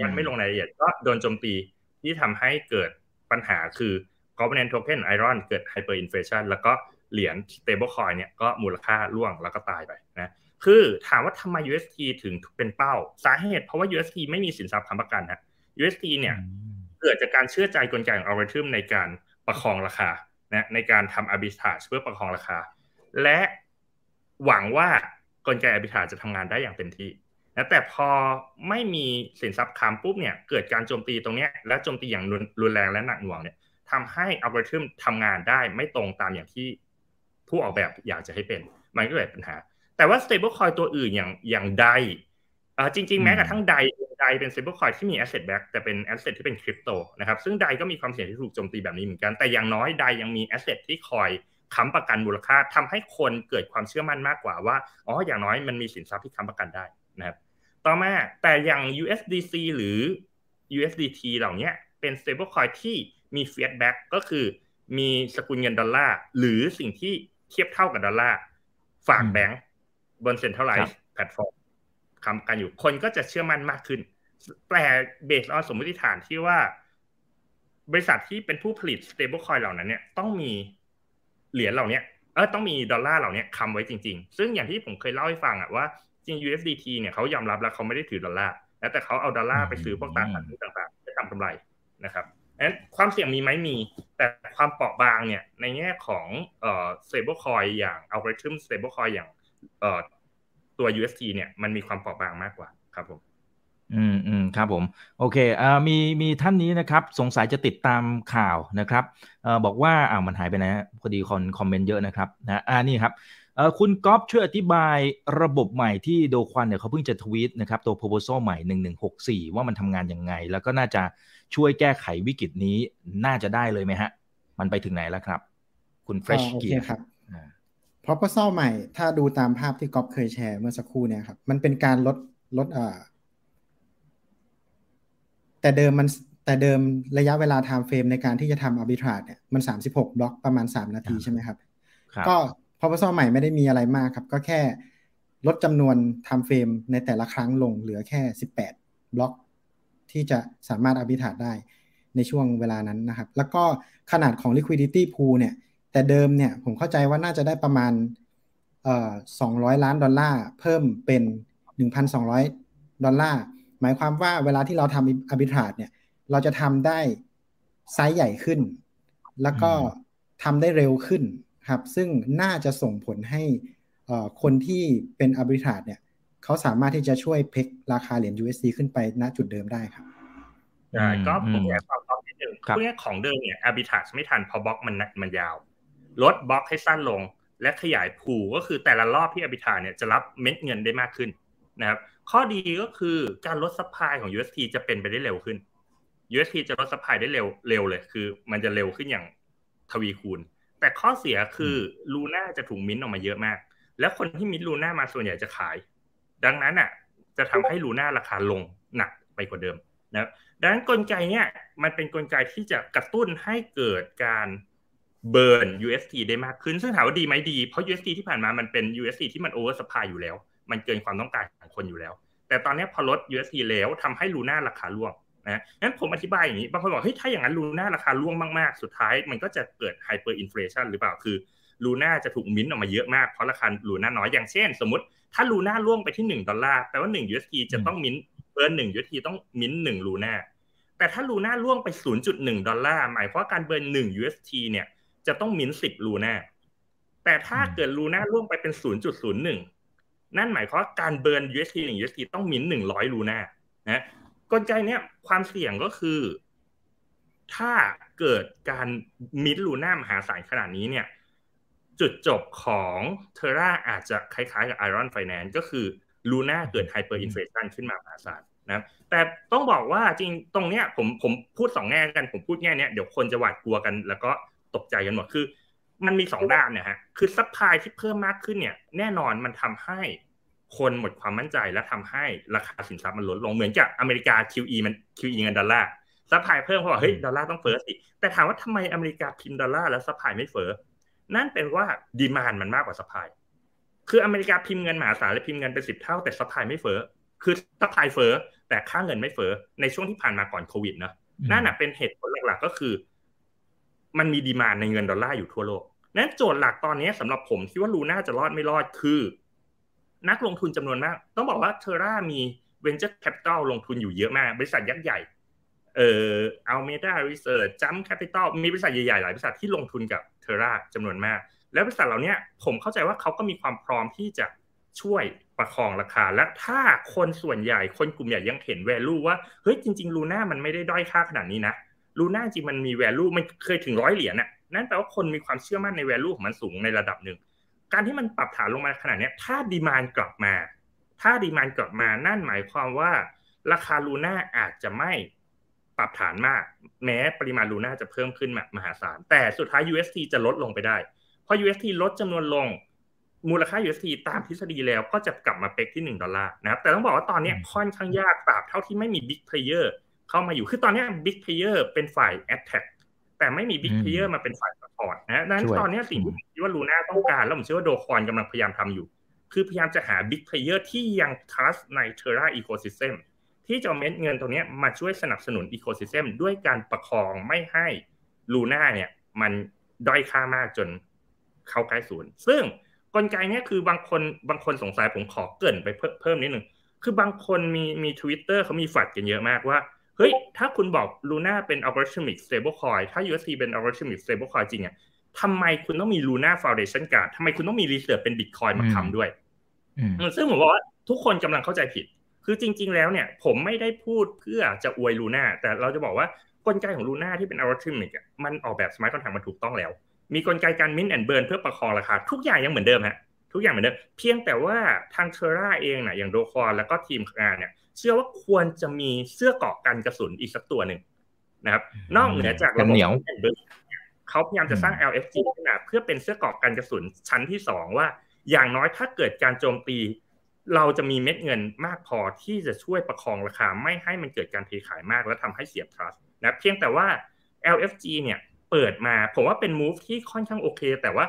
ยังไม่ลงรายละเอียดก็โดนโจมตีที่ทำให้เกิดปัญหาคือ Governance Token Iron เกิด Hyperinflation แล้วก็เหรียญ Stable Coin เนี่ยก็มูลค่าร่วงแล้วก็ตายไปนะคือถามว่าทำไม ยู เอส ที ถึงเป็นเป้าสาเหตุเพราะว่า ยู เอส ที ไม่มีสินทรัพย์ค้ำประกันฮะ ยู เอส ที เนี่ยเกิดจากการเชื่อใจกลไกของอัลกอริทึมในการประคองราคานะในการทำ arbitrage เพื่อประคองราคาและหวังว่ากลไก arbitrage จะทำงานได้อย่างเต็มที่นะแต่พอไม่มีสินทรัพย์ค้ำปุ๊บเนี่ยเกิดการโจมตีตรงนี้และโจมตีอย่างรุนแรงและหนักหน่วงเนี่ยทำให้อัลกอริทึมทำงานได้ไม่ตรงตามอย่างที่ผู้ออกแบบอยากจะให้เป็นมันก็เกิดปัญหาแต่ว่า stable coin ตัวอื่นอย่างอย่าง ดี เอ ไอ เอ่อจริงๆแม้กระทั่ง ดี เอ ไอ ดี เอ ไอ เป็น stable coin ที่มี asset back แต่เป็น asset ที่เป็นคริปโตนะครับซึ่ง ดี เอ ไอ ก็มีความเสี่ยงที่ถูกโจมตีแบบนี้เหมือนกันแต่อย่างน้อย ดี เอ ไอ ยังมี asset ที่คอยค้ำประกันมูลค่าทำให้คนเกิดความเชื่อมั่นมากกว่าว่าอ๋ออย่างน้อยมันมีสินทรัพย์ที่ค้ำประกันได้นะครับต่อมาแต่อย่าง ยู เอส ดี ซี หรือ ยู เอส ดี ที เหล่านี้เป็น stable coin ที่มี fiat back ก็คือมีสกุลเงินดอลลาร์หรือสิ่งที่เทียบเท่ากับดอลลาร์ฝากแบงค์บน Centralized Platform คำกันอยู่คนก็จะเชื่อมั่นมากขึ้นแต่ based on สมมติฐานที่ว่าบริษัทที่เป็นผู้ผลิต Stable Coin เหล่านั้นเนี่ยต้องมีเหรียญเหล่านี้เออต้องมีดอลลาร์เหล่านี้ค้ำไว้จริงๆซึ่งอย่างที่ผมเคยเล่าให้ฟังอะว่าจริง ยู เอส ดี ที เนี่ยเขายอมรับแล้วเขาไม่ได้ถือดอลลาร์แต่เขาเอาดอลลาร์ไปซื้อพวกตราสารหนี้ต่างๆไปทำกำไรนะครับงั้นความเสี่ยงมีไหมมีแต่ความเปราะบางเนี่ยในแง่ของเอ่อ Stable Coin อย่าง Algorithm Stable Coin อย่างเอ่อตัว ยู เอส ที เนี่ยมันมีความเปราะบางมากกว่าครับผมอืมอืมครับผมโอเคเอ่อมีมีท่านนี้นะครับสงสัยจะติดตามข่าวนะครับเอ่อบอกว่าอ้าวมันหายไปไหนพอดีคนคอมเมนต์เยอะนะครับนะอ่านี่ครับ คุณก๊อฟช่วยอธิบายระบบใหม่ที่โดควันเนี่ยเขาเพิ่งจะทวีตนะครับตัว proposal ใหม่หนึ่งหนึ่งหกสี่ว่ามันทำงานยังไงแล้วก็น่าจะช่วยแก้ไขวิกฤตนี้น่าจะได้เลยไหมฮะมันไปถึงไหนแล้วครับคุณ Fresh Gear ครับ proposal ใหม่ถ้าดูตามภาพที่ก๊อฟเคยแชร์เมื่อสักครู่เนี่ยครับมันเป็นการลดลดเอ่อแต่เดิมมันแต่เดิมระยะเวลา time frame ในการที่จะทำ arbitrage เนี่ยมันสามสิบหกบล็อกประมาณสามนาทีใช่ไหมครับก็proposal ใหม่ไม่ได้มีอะไรมากครับก็แค่ลดจำนวน time frame ในแต่ละครั้งลงเหลือแค่สิบแปดบล็อกที่จะสามารถ arbitrage ได้ในช่วงเวลานั้นนะครับแล้วก็ขนาดของ liquidity pool เนี่ยแต่เดิมเนี่ยผมเข้าใจว่าน่าจะได้ประมาณเอ่อสองร้อยล้านดอลลาร์เพิ่มเป็น หนึ่งพันสองร้อย ดอลลาร์หมายความว่าเวลาที่เราทำ arbitrage เนี่ยเราจะทำได้ไซส์ใหญ่ขึ้นแล้วก็ทำได้เร็วขึ้นครับซึ่งน่าจะส่งผลให้คนที่เป็น arbitrage เนี่ยเขาสามารถที่จะช่วยเพกราคาเหรียญ ยู เอส ดี ขึ้นไปณจุดเดิมได้ครับก็ผมแอบฟังตอนนิดนึงเรื่องของเดิมเนี่ย arbitrage ไม่ทันพอบล็อกมันมันยาวลดบล็อกให้สั้นลงและขยายพูลก็คือแต่ละรอบที่ arbitrage เนี่ยจะรับเม็ดเงินได้มากขึ้นนะครับข้อดีก็คือการลดซัพพลายของ ยู เอส ดี จะเป็นไปได้เร็วขึ้น ยู เอส ดี จะลดซัพพลายได้เร็วเร็วเลยคือมันจะเร็วขึ้นอย่างทวีคูณแต่ข้อเสียคือ Luna จะถูกมิ้นออกมาเยอะมากแล้วคนที่มิ้น Luna มาส่วนใหญ่จะขายดังนั้นน่ะจะทำให้ Luna ราคาลงหนักไปกว่าเดิมนะดังนั้นกลไกเนี้ยมันเป็นกลไกที่จะกระตุ้นให้เกิดการเบิร์น ยู เอส ดี ได้มากขึ้นซึ่งถามว่าดีไหมดีเพราะ ยู เอส ดี ที่ผ่านมามันเป็น ยู เอส ดี ที่มันโอเวอร์ซัพพลายอยู่แล้วมันเกินความต้องการของคนอยู่แล้วแต่ตอนนี้พอลด ยู เอส ดี แล้วทำให้ Luna ราคาร่วงนะงั้นผมอธิบายอย่างนี้บางคนบอกเฮ้ยถ้าอย่างนั้น Luna ราคาร่วงมากๆสุดท้ายมันก็จะเกิด hyper inflation หรือเปล่าคือ Luna จะถูกมิ้นออกมาเยอะมากเพราะราคา Luna น้อยอย่างเช่นสมมุติถ้า Luna ร่วงไปที่หนึ่งดอลลาร์แปลว่าหนึ่ง ยู เอส ดี จะต้องมิ้นเบิร์นหนึ่ง ยู เอส ดี ต้องมิ้นหนึ่ง Luna แต่ถ้า Luna ร่วงไป ศูนย์จุดหนึ่ง ดอลลาร์หมายความว่าการเบิร์นหนึ่ง ยู เอส ดี เนี่ยจะต้องมิ้นสิบ Luna แต่ถ้าเกิด Luna ร่วงไปเป็น ศูนย์จุดศูนย์หนึ่ง นั่นหมายความว่าการเบิร์น ยู เอส ดี หนึ่ง ยู เอส ดี ต้องมิ้นหนึ่งร้อย Luna นะกลไกเนี้ยความเสี่ยงก็คือถ้าเกิดการมิดลูน่ามหาศาลขนาดนี้เนี่ยจุดจบของ Terra อาจจะคล้ายๆกับ Iron Finance ก็คือ Luna เกิด Hyperinflation ขึ้นมามหาศาลนะแต่ต้องบอกว่าจริงตรงเนี้ยผมผมพูดสองแง่กันผมพูดแง่เนี้ยเดี๋ยวคนจะหวาดกลัวกันแล้วก็ตกใจกันหมดคือมันมีสองด้านเนี่ยฮะคือซัพพลายที่เพิ่มมากขึ้นเนี่ยแน่นอนมันทำให้คนหมดความมั่นใจและทำให้ราคาสินทรัพย์มันลดลงเหมือนกับอเมริกา คิว อี มัน คิว อี เงินดอลลาร์ซัพพลายเพิ่มเพราะว่าเฮ้ยดอลลาร์ต้องเฟ้อสิแต่ถามว่าทำไมอเมริกาพิมพ์ดอลลาร์แล้วซัพพลายไม่เฟ้อนั่นเป็นว่าดีมานด์มันมากกว่าซัพพลายคืออเมริกาพิมพ์เงินมหาศาลและพิมพ์เงินเป็นสิบเท่าแต่ซัพพลายไม่เฟ้อคือซัพพลายเฟ้อแต่ค่าเงินไม่เฟ้อในช่วงที่ผ่านมาก่อนโควิดนะนั่นน่ะเป็นเหตุผลหลักๆก็คือมันมีดีมานด์ในเงินดอลลาร์อยู่ทั่วโลกนั้นโจทย์หลักตอนนี้สำหรับผมที่ว่าลูน่าจะรอดไม่รอดคือนักลงทุนจำนวนมากต้องบอกว่า Terra มี Venture Capital ลงทุนอยู่เยอะมากบริษัทยักษ์ใหญ่เอ่อ Alameda Research Jump Capital มีบริษัทใหญ่ๆหลายบริษัทที่ลงทุนกับ Terra จำนวนมากแล้วบริษัทเหล่านี้ผมเข้าใจว่าเขาก็มีความพร้อมที่จะช่วยประคองราคาและถ้าคนส่วนใหญ่คนกลุ่มใหญ่ยังเห็น value ว่าเฮ้ยจริงๆ Luna มันไม่ได้ด้อยค่าขนาดนี้นะ Luna จริงมันมี value มันเคยถึงร้อยเหรียญน่ะนั่นแปลว่าคนมีความเชื่อมั่นใน value ของมันสูงในระดับนึงการที่มันปรับฐานลงมาขนาดนี้ถ้าดีมานด์กลับมาถ้าดีมานด์กลับมานั่นหมายความว่าราคาลูน่าอาจจะไม่ปรับฐานมากแม้ปริมาณลูน่าจะเพิ่มขึ้นมหาศาลแต่สุดท้าย ยู เอส ดี จะลดลงไปได้เพราะ ยู เอส ดี ลดจำนวนลงมูลค่า ยู เอส ดี ตามทฤษฎีแล้วก็จะกลับมาเป็กที่หนึ่งดอลลาร์นะครับแต่ต้องบอกว่าตอนนี้ค่อนข้างยากตราบเท่าที่ไม่มีบิ๊กเพลเยอร์เข้ามาอยู่คือตอนนี้บิ๊กเพลเยอร์เป็นฝ่ายแอทแทคแต่ไม่มีบิ๊กเพลเยอร์มาเป็นฝ่ายซัพพอร์ตนะนั้นตอนนี้สิ่งที่ผมคิดว่า Luna ต้องการแล้วผมเชื่อว่า Do Kwon กำลังพยายามทำอยู่คือพยายามจะหาบิ๊กเพลเยอร์ที่ยัง trust ใน Terra Ecosystem ที่จะเอาเม็ดเงินตรงนี้มาช่วยสนับสนุน Ecosystem ด้วยการประคองไม่ให้ Luna เนี่ยมันด้อยค่ามากจนเข้าใกล้ศูนย์ซึ่งกลไกนี้คือบางคนบางคนสงสัยผมขอเกริ่นไปเพิ่มนิดนึงคือบางคนมีมี Twitter เขามีฝัดกันเยอะมากว่าเฮ้ยถ้าคุณบอก Luna เป็น algorithmic stablecoin ถ้า ยู เอส ดี เป็น algorithmic stablecoin จริงอ่ะทำไมคุณต้องมี Luna Foundation Guard ทำไมคุณต้องมี reserve เป็น Bitcoin มาค้ำด้วยซึ่งผมบอกว่าทุกคนกำลังเข้าใจผิดคือจริงๆแล้วเนี่ยผมไม่ได้พูดเพื่อจะอวย Luna แต่เราจะบอกว่ากลไกของ Luna ที่เป็น algorithmic อ่ะมันออกแบบ smart contract มันถูกต้องแล้วมีกลไกการ mint and burn เพื่อประคองราคาทุกอย่างยังเหมือนเดิมฮะ ทุกอย่างเหมือนเดิมเพียงแต่ว่าทาง Terra เองนะอย่างโดคอนแล้วก็ทีมงานเนี่ยเชื่อว่าควรจะมีเสื้อเกราะกันกระสุนอีกสักตัวหนึ่งนะครับนอกเหนือจากระบบเขาพยายามจะสร้าง แอล เอฟ จี ขึ้นมาเพื่อเป็นเสื้อเกราะกันกระสุนชั้นที่สองว่าอย่างน้อยถ้าเกิดการโจมตีเราจะมีเม็ดเงินมากพอที่จะช่วยประคองราคาไม่ให้มันเกิดการเทขายมากและทำให้เสีย trust นะเพียงแต่ว่า แอล เอฟ จี เนี่ยเปิดมาผมว่าเป็น move ที่ค่อนข้างโอเคแต่ว่า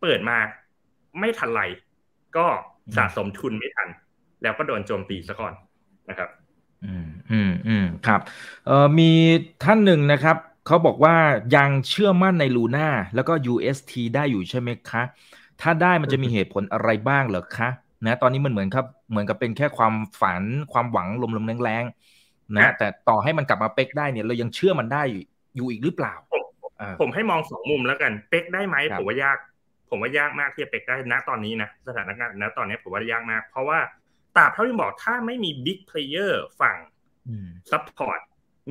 เปิดมาไม่ทันไรก็สะสมทุนไม่ทันแล้วก็โดนโจมตีซะก่อนนะครับอืมอืมอืมครับเอ่อมีท่านหนึ่งนะครับเขาบอกว่ายังเชื่อมั่นใน Luna แล้วก็ ยู เอส ที ได้อยู่ใช่ไหมคะถ้าได้มันจะมีเหตุผลอะไรบ้างเหรอคะนะตอนนี้มันเหมือนครับเหมือนกับเป็นแค่ความฝันความหวังลมๆแรงๆนะแต่ต่อให้มันกลับมาเป๊กได้เนี่ยเรายังเชื่อมันได้อยู่อีกหรือเปล่าผมให้มองสองมุมแล้วกันเป๊กได้ไหมผมว่ายากผมว่ายากมากที่จะเป๊กได้ณตอนนี้นะสถานการณ์ณตอนนี้ผมว่ายากมากเพราะว่าตราบเท่าที่บอกถ้าไม่มีบิ๊กเพลเยอร์ฝั่งซัพพอร์ต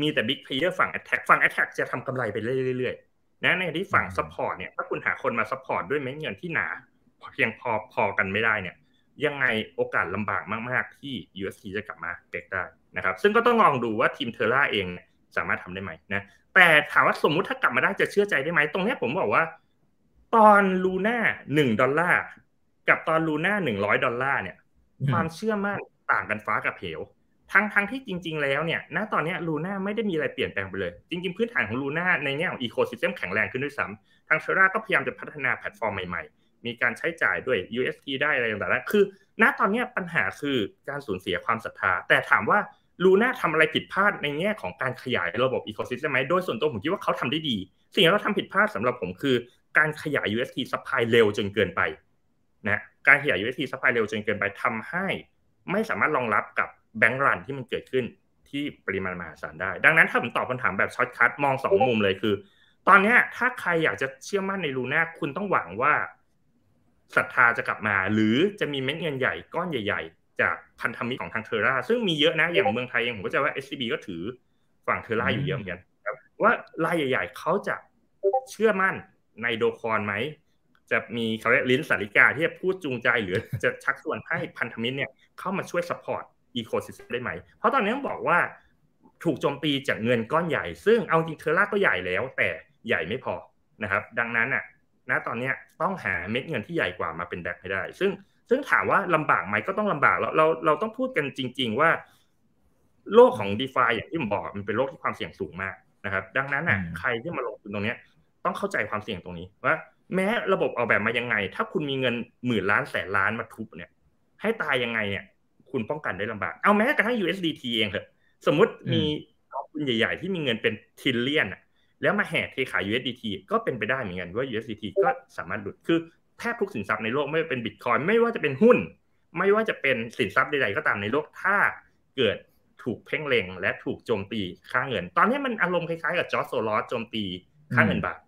มีแต่บิ๊กเพลเยอร์ฝั่งแอทแทคฝั่งแอทแทคจะทำกำไรไปเรื่อยๆนะในขณะที่ฝั่งซัพพอร์ตเนี่ยถ้าคุณหาคนมาซัพพอร์ตด้วยเม็ดเงินที่หนาเพียงพอพอกันไม่ได้เนี่ยยังไงโอกาสลำบากมากๆที่ ยู เอส ที จะกลับมาเป๊กได้นะครับซึ่งก็ต้องลองดูว่าทีม Terra เองสามารถทำได้ไหมนะแต่ถามว่าสมมุติถ้ากลับมาได้จะเชื่อใจได้ไหมตรงนี้ผมบอกว่าตอน Luna หนึ่งดอลลาร์กับตอน Luna หนึ่งร้อยดอลลาร์เนี่ยความเชื่อมั่นต่างกันฟ้ากับเหวทั้งๆที่จริงๆแล้วเนี่ยณตอนนี้ Luna ไม่ได้มีอะไรเปลี่ยนแปลงไปเลยจริงๆพื้นฐานของ Luna ในแง่ของ Ecosystem แข็งแรงขึ้นด้วยซ้ำทาง Terra ก็พยายามจะพัฒนาแพลตฟอร์มใหม่ๆมีการใช้จ่ายด้วย ยู เอส ที ได้อะไรต่างๆคือณตอนนี้ปัญหาคือการสูญเสียความศรัทธาแต่ถามว่าLuna ทำอะไรผิดพลาดในแง่ของการขยายระบบ Ecosystem ไหมโดยส่วนตัวผมคิดว่าเขาทำได้ดีสิ่งที่เราทำผิดพลาดสำหรับผมคือการขยาย ยู เอส ที Supply เร็วจนเกินไปนะการขยาย ยู เอส ที Supply เร็วจนเกินไปทำให้ไม่สามารถรองรับกับแบงก์รันที่มันเกิดขึ้นที่ปริมาณมหาศาลได้ดังนั้นถ้าผมตอบคำถามแบบช็อตคัทมองสองมุมเลยคือตอนนี้ถ้าใครอยากจะเชื่อมั่นใน Luna คุณต้องหวังว่าศรัทธาจะกลับมาหรือจะมีเม็ดเงินใหญ่ก้อนใหญ่จากพันธมิตรของทาง Terra ซึ่งมีเยอะนะอย่างเมืองไทยเองผมก็จะว่า เอส ซี บี ก็ถือฝั่ง Terra อยู่เยอะเหมือนกันครับว่ารายใหญ่ๆเขาจะเชื่อมั่นในโดคอนไหมจะมีเขาเรียกลิ้นสาลิกาที่จะพูดจูงใจหรือจะชักชวนให้พันธมิตรเนี่ยเข้ามาช่วยซัพพอร์ตอีโคซิสเต็มได้ไหมเพราะตอนนี้ต้องบอกว่าถูกโจมตีจากเงินก้อนใหญ่ซึ่งเอาจริง Terra ก็ใหญ่แล้วแต่ใหญ่ไม่พอนะครับดังนั้นน่ะณตอนนี้ต้องหาเม็ดเงินที่ใหญ่กว่ามาเป็นแบ็คให้ได้ซึ่งซึ่งถามว่าลำบากไหมก็ต้องลำบากเราเราเราต้องพูดกันจริงๆว่าโลกของ DeFi อย่างที่ผมบอกมันเป็นโลกที่ความเสี่ยงสูงมากนะครับดังนั้นน่ะใครที่มาลงทุนตรงนี้ต้องเข้าใจความเสี่ยงตรงนี้ว่าแม้ระบบออกแบบมายังไงถ้าคุณมีเงินหมื่นล้านแสนล้านมาทุบเนี่ยให้ตายยังไงเนี่ยคุณป้องกันได้ลำบากเอาแม้กระทั่ง ยู เอส ดี ที เองเถอะสมมุติมีกองทุนใหญ่ๆที่มีเงินเป็นทริลเลียนแล้วมาแห่เทขาย ยู เอส ดี ที ก็เป็นไปได้เหมือนกันว่า ยู เอส ดี ที ก็สามารถหลุดคือแทบทุกสินทรัพย์ในโลกไม่ว่าเป็นบิตคอยน์ไม่ว่าจะเป็นหุ้นไม่ว่าจะเป็นสินทรัพย์ใดๆก็ตามในโลกถ้าเกิดถูกเพ่งเล็งและถูกโจมตีค่าเงินตอนนี้มันอารมณ์คล้ายๆกับจอร์จโซลอสโจมตีค่าเงินบาท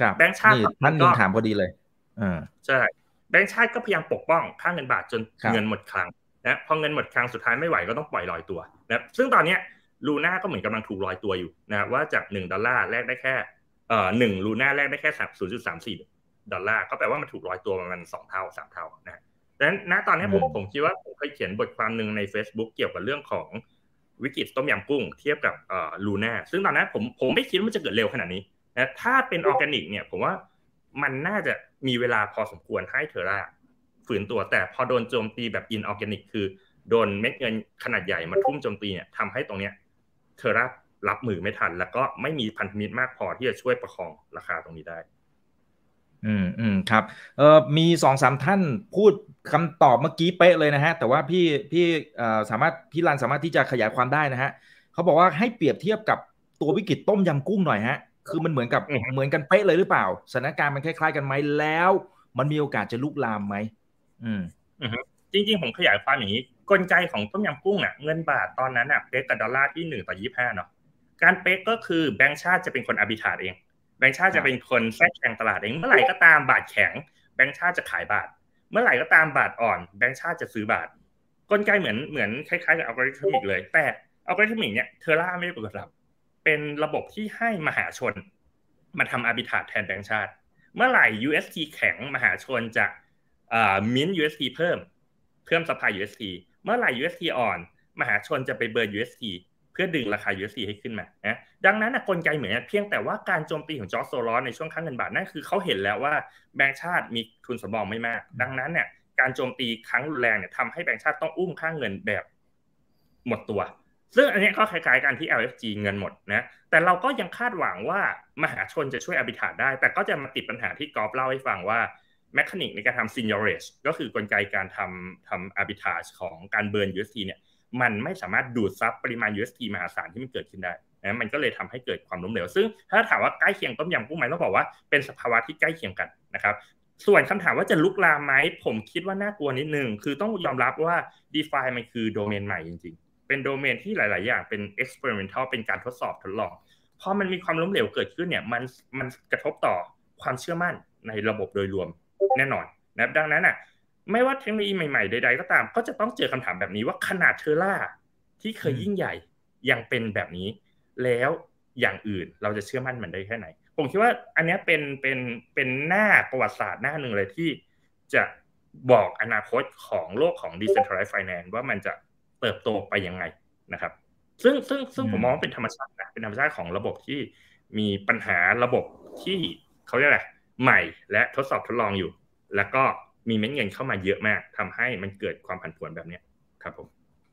ครับแบงก์ชาตินั่นนึงถามพอดีเลยอ่าใช่แบงก์ชาติก็พยายามปกป้องค่าเงินบาทจนเงินหมดคลังนะพอเงินหมดคลังสุดท้ายไม่ไหวก็ต้องปล่อยลอยตัวนะซึ่งตอนนี้ลูน่าก็เหมือนกำลังถูกลอยตัวอยู่นะว่าจากหนึ่งดอลลาร์แลกได้แค่เอ่อหนึ่งลูน่าแลกได้แค่ ศูนย์จุดสามสี่ดอลลาร์ก็แปลว่ามันถูกร้อยตัวประมาณสองเท่าสามเท่านะดังนั้นณตอนนี้ผมผมคิดว่าผมเคยเขียนบทความนึงใน Facebook เกี่ยวกับเรื่องของวิกฤตต้มยำกุ้งเทียบกับเอ่อ Luna ซึ่งตอนนั้นผมผมไม่คิดว่ามันจะเกิดเร็วขนาดนี้นะถ้าเป็นออร์แกนิกเนี่ยผมว่ามันน่าจะมีเวลาพอสมควรให้ Terra ฝืนตัวแต่พอโดนโจมตีแบบอินออร์แกนิกคือโดนเม็ดเงินขนาดใหญ่มาทุ่มโจมตีเนี่ยทำให้ตรงเนี้ย Terra รับมือไม่ทันแล้วก็ไม่มีพันธมิตรมากพอที่จะช่วยประคองราคาตรงนี้ได้อืมอืมครับเอ่อมี สองสาม ท่านพูดคำตอบเมื่อกี้เป๊ะเลยนะฮะแต่ว่าพี่พี่เอ่อสามารถพี่รันสามารถที่จะขยายความได้นะฮะเขาบอกว่าให้เปรียบเทียบกับตัววิกฤตต้มยำกุ้งหน่อยฮะคือมันเหมือนกับเหมือนกันเป๊ะเลยหรือเปล่าสถานการณ์มันคล้ายๆกันไหมแล้วมันมีโอกาสจะลุกลามไหมอืมอือฮึจริงๆผมขยายความอย่างนี้กลไกของต้มยำกุ้งน่ะเงินบาทตอนนั้นน่ะเป๊ะกับดอลลาร์ที่หนึ่งต่อยี่สิบห้าเนาะการเป๊ะก็คือแบงก์ชาติจะเป็นคนอาร์บิทราจเองแบงก์ชาติจะเป็นคนแทรกแซงตลาดเองเมื่อไหร่ก็ตามบาทแข็งแบงก์ชาติจะขายบาทเมื่อไหร่ก็ตามบาทอ่อนแบงก์ชาติจะซื้อบาทกลไกเหมือนเหมือนคล้ายๆกับอัลกอริทึมเลยแต่อัลกอริทึมเนี่ยเทอร่าไม่ได้เป็นคนทำเป็นระบบที่ให้มหาชนมาทำอาร์บิทราจแทนแบงก์ชาติ เมื่อไหร่ ยู เอส ที แข็งมหาชนจะมิ้น ยู เอส ที เพิ่มเพิ่ม supply ยู เอส ที เมื่อไหร่ ยู เอส ที อ่อนมหาชนจะไปเบิร์น ยู เอส ที เพื่อดึงราคา ยู เอส ที ให้ขึ้นมานะดังนั้นกลไกเหมือนเพียงแต่ว่าการโจมตีของจอร์จโซลอสในช่วงค่าเงินบาทนั่นคือเขาเห็นแล้วว่าแบงก์ชาติมีทุนสำรองไม่มากดังนั้นเนี่ยการโจมตีครั้งรุนแรงเนี่ยทำให้แบงก์ชาติต้องอุ้มค่าเงินแบบหมดตัวซึ่งอันนี้ก็คล้ายๆกันที่ แอล เอฟ จี เงินหมดนะแต่เราก็ยังคาดหวังว่ามหาชนจะช่วยอภิธาได้แต่ก็จะมาติดปัญหาที่กอล์ฟเล่าให้ฟังว่าแมคานิกในการทำ seniorage ก็คือกลไกการทำทำ arbitrage ของการเบิร์น ยู เอส ที เนี่ยมันไม่สามารถดูดซับปริมาณ ยู เอส ที มหาศาลที่มันเกิดขึ้นได้นะมันก็เลยทำให้เกิดความล้มเหลวซึ่งถ้าถามว่าใกล้เคียงต้มยำกุ้งไหมต้องบอกว่าเป็นสภาวะที่ใกล้เคียงกันนะครับส่วนคำถามว่าจะลุกลามไหมผมคิดว่าน่ากลัวนิดนึงคือต้องยอมรับว่า DeFi มันคือโดเมนใหม่จริงๆเป็นโดเมนที่หลายๆอย่างเป็น experimental เป็นการทดสอบทดลองพอมันมีความล้มเหลวเกิดขึ้นเนี่ยมันมันกระทบต่อความเชื่อมั่นในระบบโดยรวมแน่นอนนะดังนั้นอ่ะไม่ว่าเทคโนโลยีใหม่ๆใดๆก็ตามก็จะต้องเจอคำถามแบบนี้ว่าขนาดเทอร่าที่เคยยิ่งใหญ่ยังเป็นแบบนี้แล้วอย่างอื่นเราจะเชื่อมั่นมันได้แค่ไหนผมคิดว่าอันนี้เป็นเป็นเป็นหน้าประวัติศาสตร์หน้าหนึ่งเลยที่จะบอกอนาคตของโลกของ Decentralized Finance ว่ามันจะเติบโตไปยังไงนะครับซึ่งซึ่งซึ่งผมมองว่าเป็นธรรมชาตินะเป็นธรรมชาติของระบบที่มีปัญหาระบบที่เขาเรียกอะไรใหม่และทดสอบทดลองอยู่แล้วก็มีเม็ดเงินเข้ามาเยอะมากทำให้มันเกิดความผันผวนแบบนี้ครับผม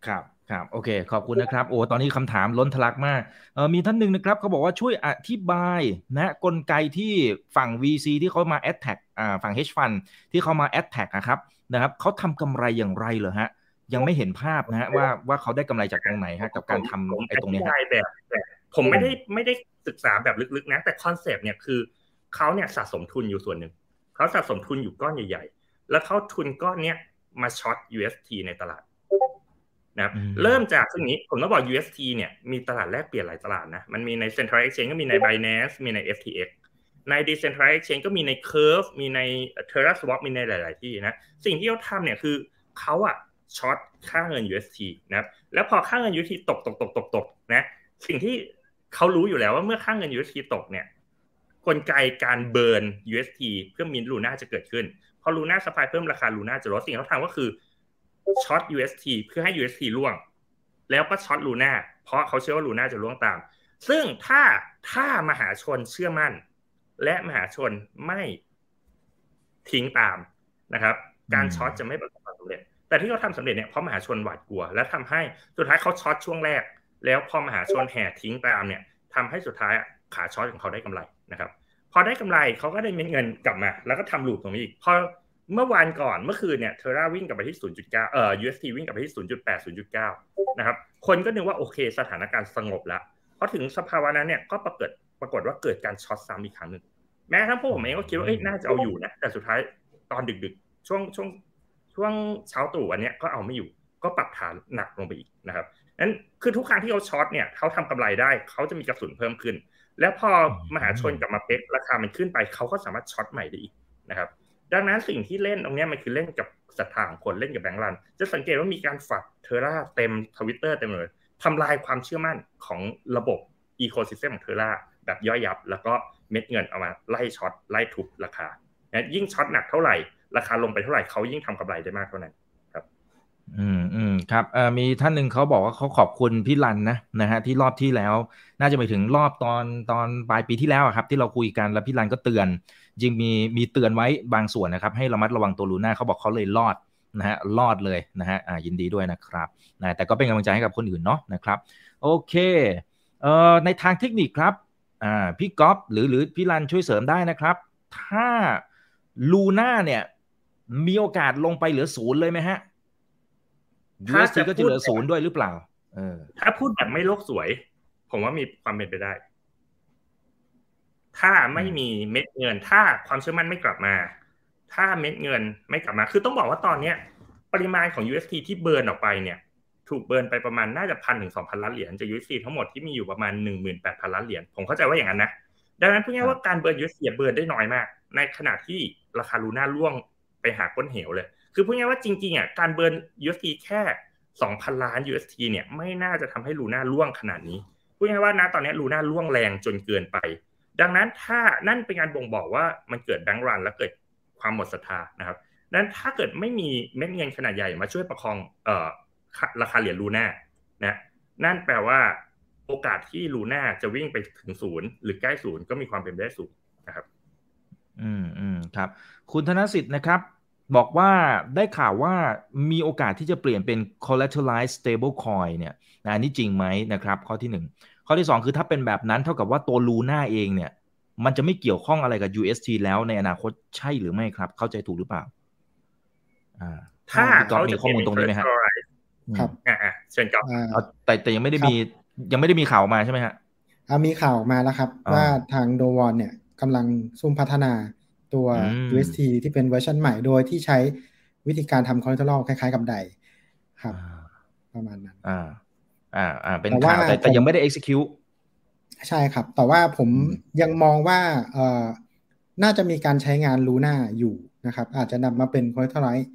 ครับครับโอเคขอบคุณนะครับโอ้ตอนนี้คำถามล้นทะลักมากเออมีท่านหนึ่งนะครับเขาบอกว่าช่วยอธิบายนะกลไกที่ฝั่ง วี ซี ที่เขามาแอตแทคอ่าฝั่ง Hedge Fund ที่เขามาแอตแทคนะครับนะครับเขาทำกำไรอย่างไรเหรอฮะยังไม่เห็นภาพนะฮะว่าว่าเขาได้กำไรจากตรงไหนฮะกับการทำไอ้ตรงนี้ฮะผมไม่ได้ไม่ได้ศึกษาแบบลึกๆนะแต่คอนเซปต์เนี่ยคือเขาเนี่ยสะสมทุนอยู่ส่วนหนึ่งเขาสะสมทุนอยู่ก้อนใหญ่ๆแล้วเขาทุนก้อนเนี้ยมาช็อต ยู เอส ที ในตลาดนะครับเริ่มจากซึ่งนี้ผมต้องบอก ยู เอส ที เนี่ยมีตลาดแลกเปลี่ยนหลายตลาดนะมันมีใน Central Exchange ก็มีใน Binance มีใน เอฟ ที เอ็กซ์ ใน Decentralized Exchange ก็มีใน Curve มีใน TerraSwap มีในหลายๆที่นะสิ่งที่เขาทำเนี่ยคือเขาอะช็อตค่าเงิน ยู เอส ที นะครับแล้วพอค่าเงิน ยู เอส ที ตกๆๆๆนะสิ่งที่เขารู้อยู่แล้วว่าเมื่อค่าเงิน ยู เอส ที ตกเนี่ยกลไกการเบิร์น ยู เอส ที เพื่อมิ้นท์ Luna จะเกิดขึ้นพอ Luna ซัพพลายเพิ่มราคา Luna จะลดสิ่งที่เขาทำก็คือช็อต ยู เอส ที เพื่อให้ ยู เอส ที ร่วงแล้วก็ช็อต Luna เพราะเขาเชื่อว่า Luna จะร่วงตามซึ่งถ้าถ้ามหาชนเชื่อมั่นและมหาชนไม่ทิ้งตามนะครับการช็อตจะไม่ประสบความสำเร็จแต่ที่เขาทำสำเร็จเนี่ยเพราะมหาชนหวาดกลัวและทำให้สุดท้ายเขาช็อตช่วงแรกแล้วพอมหาชนแห่ทิ้งตามเนี่ยทำให้สุดท้ายขาช็อตของเขาได้กำไรนะครับพอได้กำไรเขาก็ได้เม็ดเงินกลับมาแล้วก็ทำลูปตรงนี้อีกพอเมื่อวานก่อนเมื่อคืนเนี่ยเทอร่าวิ่งกลับไปที่ ศูนย์จุดเก้า เอ่อ ยู เอส ที วิ่งกลับไปที่ ศูนย์จุดแปด ศูนย์จุดเก้า นะครับคนก็นึกว่าโอเคสถานการณ์สงบแล้วพอถึงสภาวะนั้นเนี่ยก็ปรากฏปรากฏว่าเกิดการช็อตซ้ำอีกครั้งนึงแม้กระทั่งพวกผมเองก็คิดว่าเอ้ยน่าจะเอาอยู่นะแต่สุดท้ายตอนดึกๆช่วงช่วงช่วงเช้าตรู่อันเนี้ยก็เอาไม่อยู่ก็ปรับฐานหนักลงไปอีกนะครับนั้นคือทุกครั้งที่เขาช็อตเนี่ยเขาทำกำไรได้เขาจะมีกระสุนเพิ่มขึ้นแล้วพอมหาชนกลับมาเป๊กราคามันขึ้นไปเขาก็สามารถช็อตใหม่ได้อีกนะครับดังนั้นสิ่งที่เล่นตรงนี้มันคือเล่นกับศรัทธาของคนเล่นกับแบงก์รันจะสังเกตว่ามีการฝักเทอร่าเต็ม Twitter เต็มเลยทำลายความเชื่อมั่นของระบบอีโคซิสเต็มของเทอร่าแบบย่อยยับแล้วก็เม็ดเงินเอามาไล่ช็อตไล่ทุบราคานะยิ่งช็อตหนักเท่าไหร่ราคาลงไปเท่าไหร่เขายิ่งทำกำไรได้มากเท่านั้นอืมอืมครับเอ่อมีท่านหนึ่งเขาบอกว่าเขาขอบคุณพี่รันนะนะฮะที่รอบที่แล้วน่าจะไปถึงรอบตอนตอนปลายปีที่แล้วครับที่เราคุยกันแล้วพี่รันก็เตือนจริงมีมีเตือนไว้บางส่วนนะครับให้ระมัดระวังตัวลูน่าเขาบอกเขาเลยรอดนะฮะรอดเลยนะฮะอ่ายินดีด้วยนะครับนะแต่ก็เป็นกำลังใจให้กับคนอื่นเนาะนะครับโอเคเอ่อในทางเทคนิคครับอ่าพี่ก๊อฟหรือหรือพี่รันช่วยเสริมได้นะครับถ้าลูน่าเนี่ยมีโอกาสลงไปเหลือศูนย์เลยไหมฮะถ้าจะเหลือศูนย์ด้วยหรือเปล่าเออถ้าพูดแบบไม่โลกสวยผมว่ามีความเป็นไปได้ถ้าไม่มีเม็ดเงินถ้าความเชื่อมั่นไม่กลับมาถ้าเม็ดเงินไม่กลับมาคือต้องบอกว่าตอนเนี้ยปริมาณของ ยู เอส ที ที่เบิร์นออกไปเนี่ยถูกเบิร์นไปประมาณน่าจะ หนึ่งพันถึงสองพัน ล้านเหรียญจาก ยู เอส ที ทั้งหมดที่มีอยู่ประมาณ หนึ่งหมื่นแปดพัน ล้านเหรียญผมเข้าใจว่าอย่างนั้นนะดังนั้นพูดง่ายว่าการเบิร์น ยู เอส ที เบิร์นได้น้อยมากในขณะที่ราคาลูน่าร่วงไปหาก้นเหวเลยคือพูดง่ายว่าจริงๆอ่ะการเบิร์น ยู เอส ที แค่ สองพัน ล้าน ยู เอส ที เนี่ยไม่น่าจะทำให้ลูน่าร่วงขนาดนี้พูดง่ายว่าณตอนนี้ลูน่าร่วงแรงจนเกินไป ดังนั้นถ้านั่นเป็นการบ่งบอกว่ามันเกิดแบงก์รันและเกิดความหมดศรัทธานะครับนั้นถ้าเกิดไม่มีเม็ดเงินขนาดใหญ่มาช่วยประคองเอ่อราคาเหรียญ Luna นะนั่นแปลว่าโอกาสที่ Luna จะวิ่งไปถึงศูนย์หรือใกล้ศูนย์ก็มีความเป็นไปได้สูงนะครับอืมๆครับคุณธนสิทธิ์นะครับบอกว่าได้ข่าวว่ามีโอกาสที่จะเปลี่ยนเป็น collateralized stablecoin เนี่ยนะอันนี้จริงไหมนะครับข้อที่หนึ่งข้อที่สองคือถ้าเป็นแบบนั้นเท่ากับว่าตัว Luna เองเนี่ยมันจะไม่เกี่ยวข้องอะไรกับ ยู เอส ที แล้วในอนาคตใช่หรือไม่ครับเข้าใจถูกหรือเปล่าถ้าเขาจะข้อมูลตรงนี้ไหมครับครับอ่าเชิญครับแต่แต่ยังไม่ได้มียังไม่ได้มีข่าวมาใช่ไหมฮะมีข่าวมาแล้วครับว่าทางโดวอนเนี่ยกำลังซุ่มพัฒนาตัว ยู เอส ที ที่เป็นเวอร์ชันใหม่โดยที่ใช้วิธีการทำคอลเลกชันคล้ายๆกับไดครับประมาณนั้นอ่าอ่าอ่าเป็นข่าวแต่แต่ยังไม่ได้ execute ใช่ครับแต่ว่าผมยังมองว่าเอ่อน่าจะมีการใช้งาน Luna อยู่นะครับอาจจะนำมาเป็น collateralized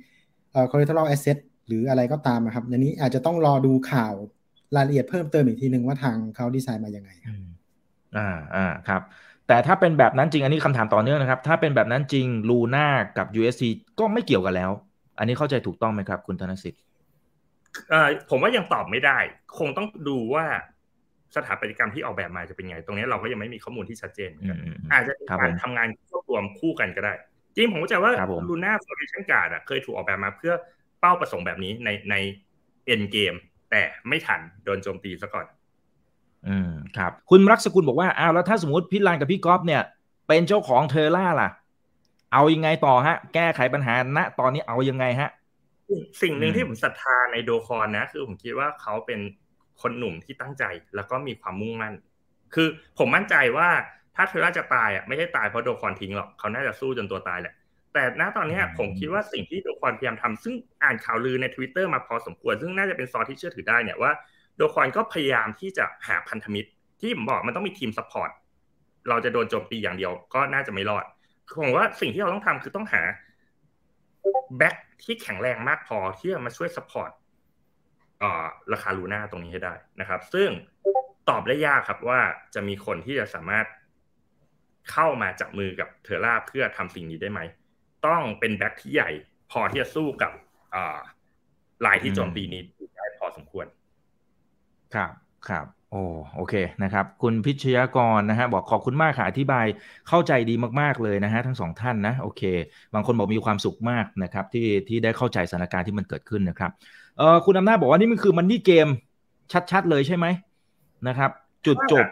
เอ่อ collateral asset หรืออะไรก็ตามนะครับอันนี้อาจจะต้องรอดูข่าวรายละเอียดเพิ่มเติมอีกทีนึงว่าทางเขาดีไซน์มายังไงอ่าอ่าครับแต่ถ้าเป็นแบบนั้นจริงอันนี้คำถามต่อเนื่องนะครับถ้าเป็นแบบนั้นจริง Luna กับ ยู เอส ที ก็ไม่เกี่ยวกันแล้วอันนี้เข้าใจถูกต้องไหมครับคุณธนสิทธิ์เอ่อผมว่ายังตอบไม่ได้คงต้องดูว่าสถาปัตยกรรมที่ออกแบบมาจะเป็นไงตรงนี้เราก็ยังไม่มีข้อมูลที่ชัดเจนนะครับอาจจะเป็นการทำงานควบรวมคู่กันก็ได้จริงผมเข้าใจว่า Luna Foundation Guard อ่ะเคยถูกออกแบบมาเพื่อเป้าประสงค์แบบนี้ในใน End Game แต่ไม่ทันโดนโจมตีซะก่อนอืมครับคุณรักษกุลบอกว่าอ้าวแล้วถ้าสมมุติพี่ลานกับพี่ก๊อฟเนี่ยเป็นเจ้าของเทอร่าล่ะเอายังไงต่อฮะแก้ไขปัญหาณตอนนี้เอายังไงฮะสิ่งหนึ่งที่ผมศรัทธาในโดคอนนะคือผมคิดว่าเขาเป็นคนหนุ่มที่ตั้งใจแล้วก็มีความมุ่งมั่นคือผมมั่นใจว่าถ้าเทอร่าจะตายอ่ะไม่ใช่ตายเพราะโดคอนทิ้งหรอกเขาน่าจะสู้จนตัวตายแหละแต่ณตอนนี้ผมคิดว่าสิ่งที่โดคอนพยายามทำซึ่งอ่านข่าวลือใน Twitter มาพอสมควรซึ่งน่าจะเป็นซอสที่เชื่อถือได้เนี่ยว่าโดคอนก็พยายามที่จะหาพันธมิตรที่ผมบอกมันต้องมีทีมซัพพอร์ตเราจะโดนโจมตีอย่างเดียวก็น่าจะไม่รอดผมว่าสิ่งที่เราต้องทำคือต้องหาแบ็คที่แข็งแรงมากพอที่จะมาช่วยซัพพอร์ตอ่าราคา Luna ตรงนี้ให้ได้นะครับซึ่งตอบได้ยากครับว่าจะมีคนที่จะสามารถเข้ามาจับมือกับเทอร่าเพื่อทำสิ่งนี้ได้ไหมต้องเป็นแบ็คที่ใหญ่พอที่จะสู้กับอ่าลายที่โจมตีนี้ได้พอสมควรครับครับโอ้โอเคนะครับคุณพิชยากรนะฮะบอกขอบคุณมากค่ะอธิบายเข้าใจดีมากๆเลยนะฮะทั้งสองท่านนะโอเคบางคนบอกมีความสุขมากนะครับที่ที่ได้เข้าใจสถานการณ์ที่มันเกิดขึ้นนะครับเออคุณอำนาจบอกว่านี่มันคือมันนี่เกมชัดๆเลยใช่ไหมนะครับจุดจบ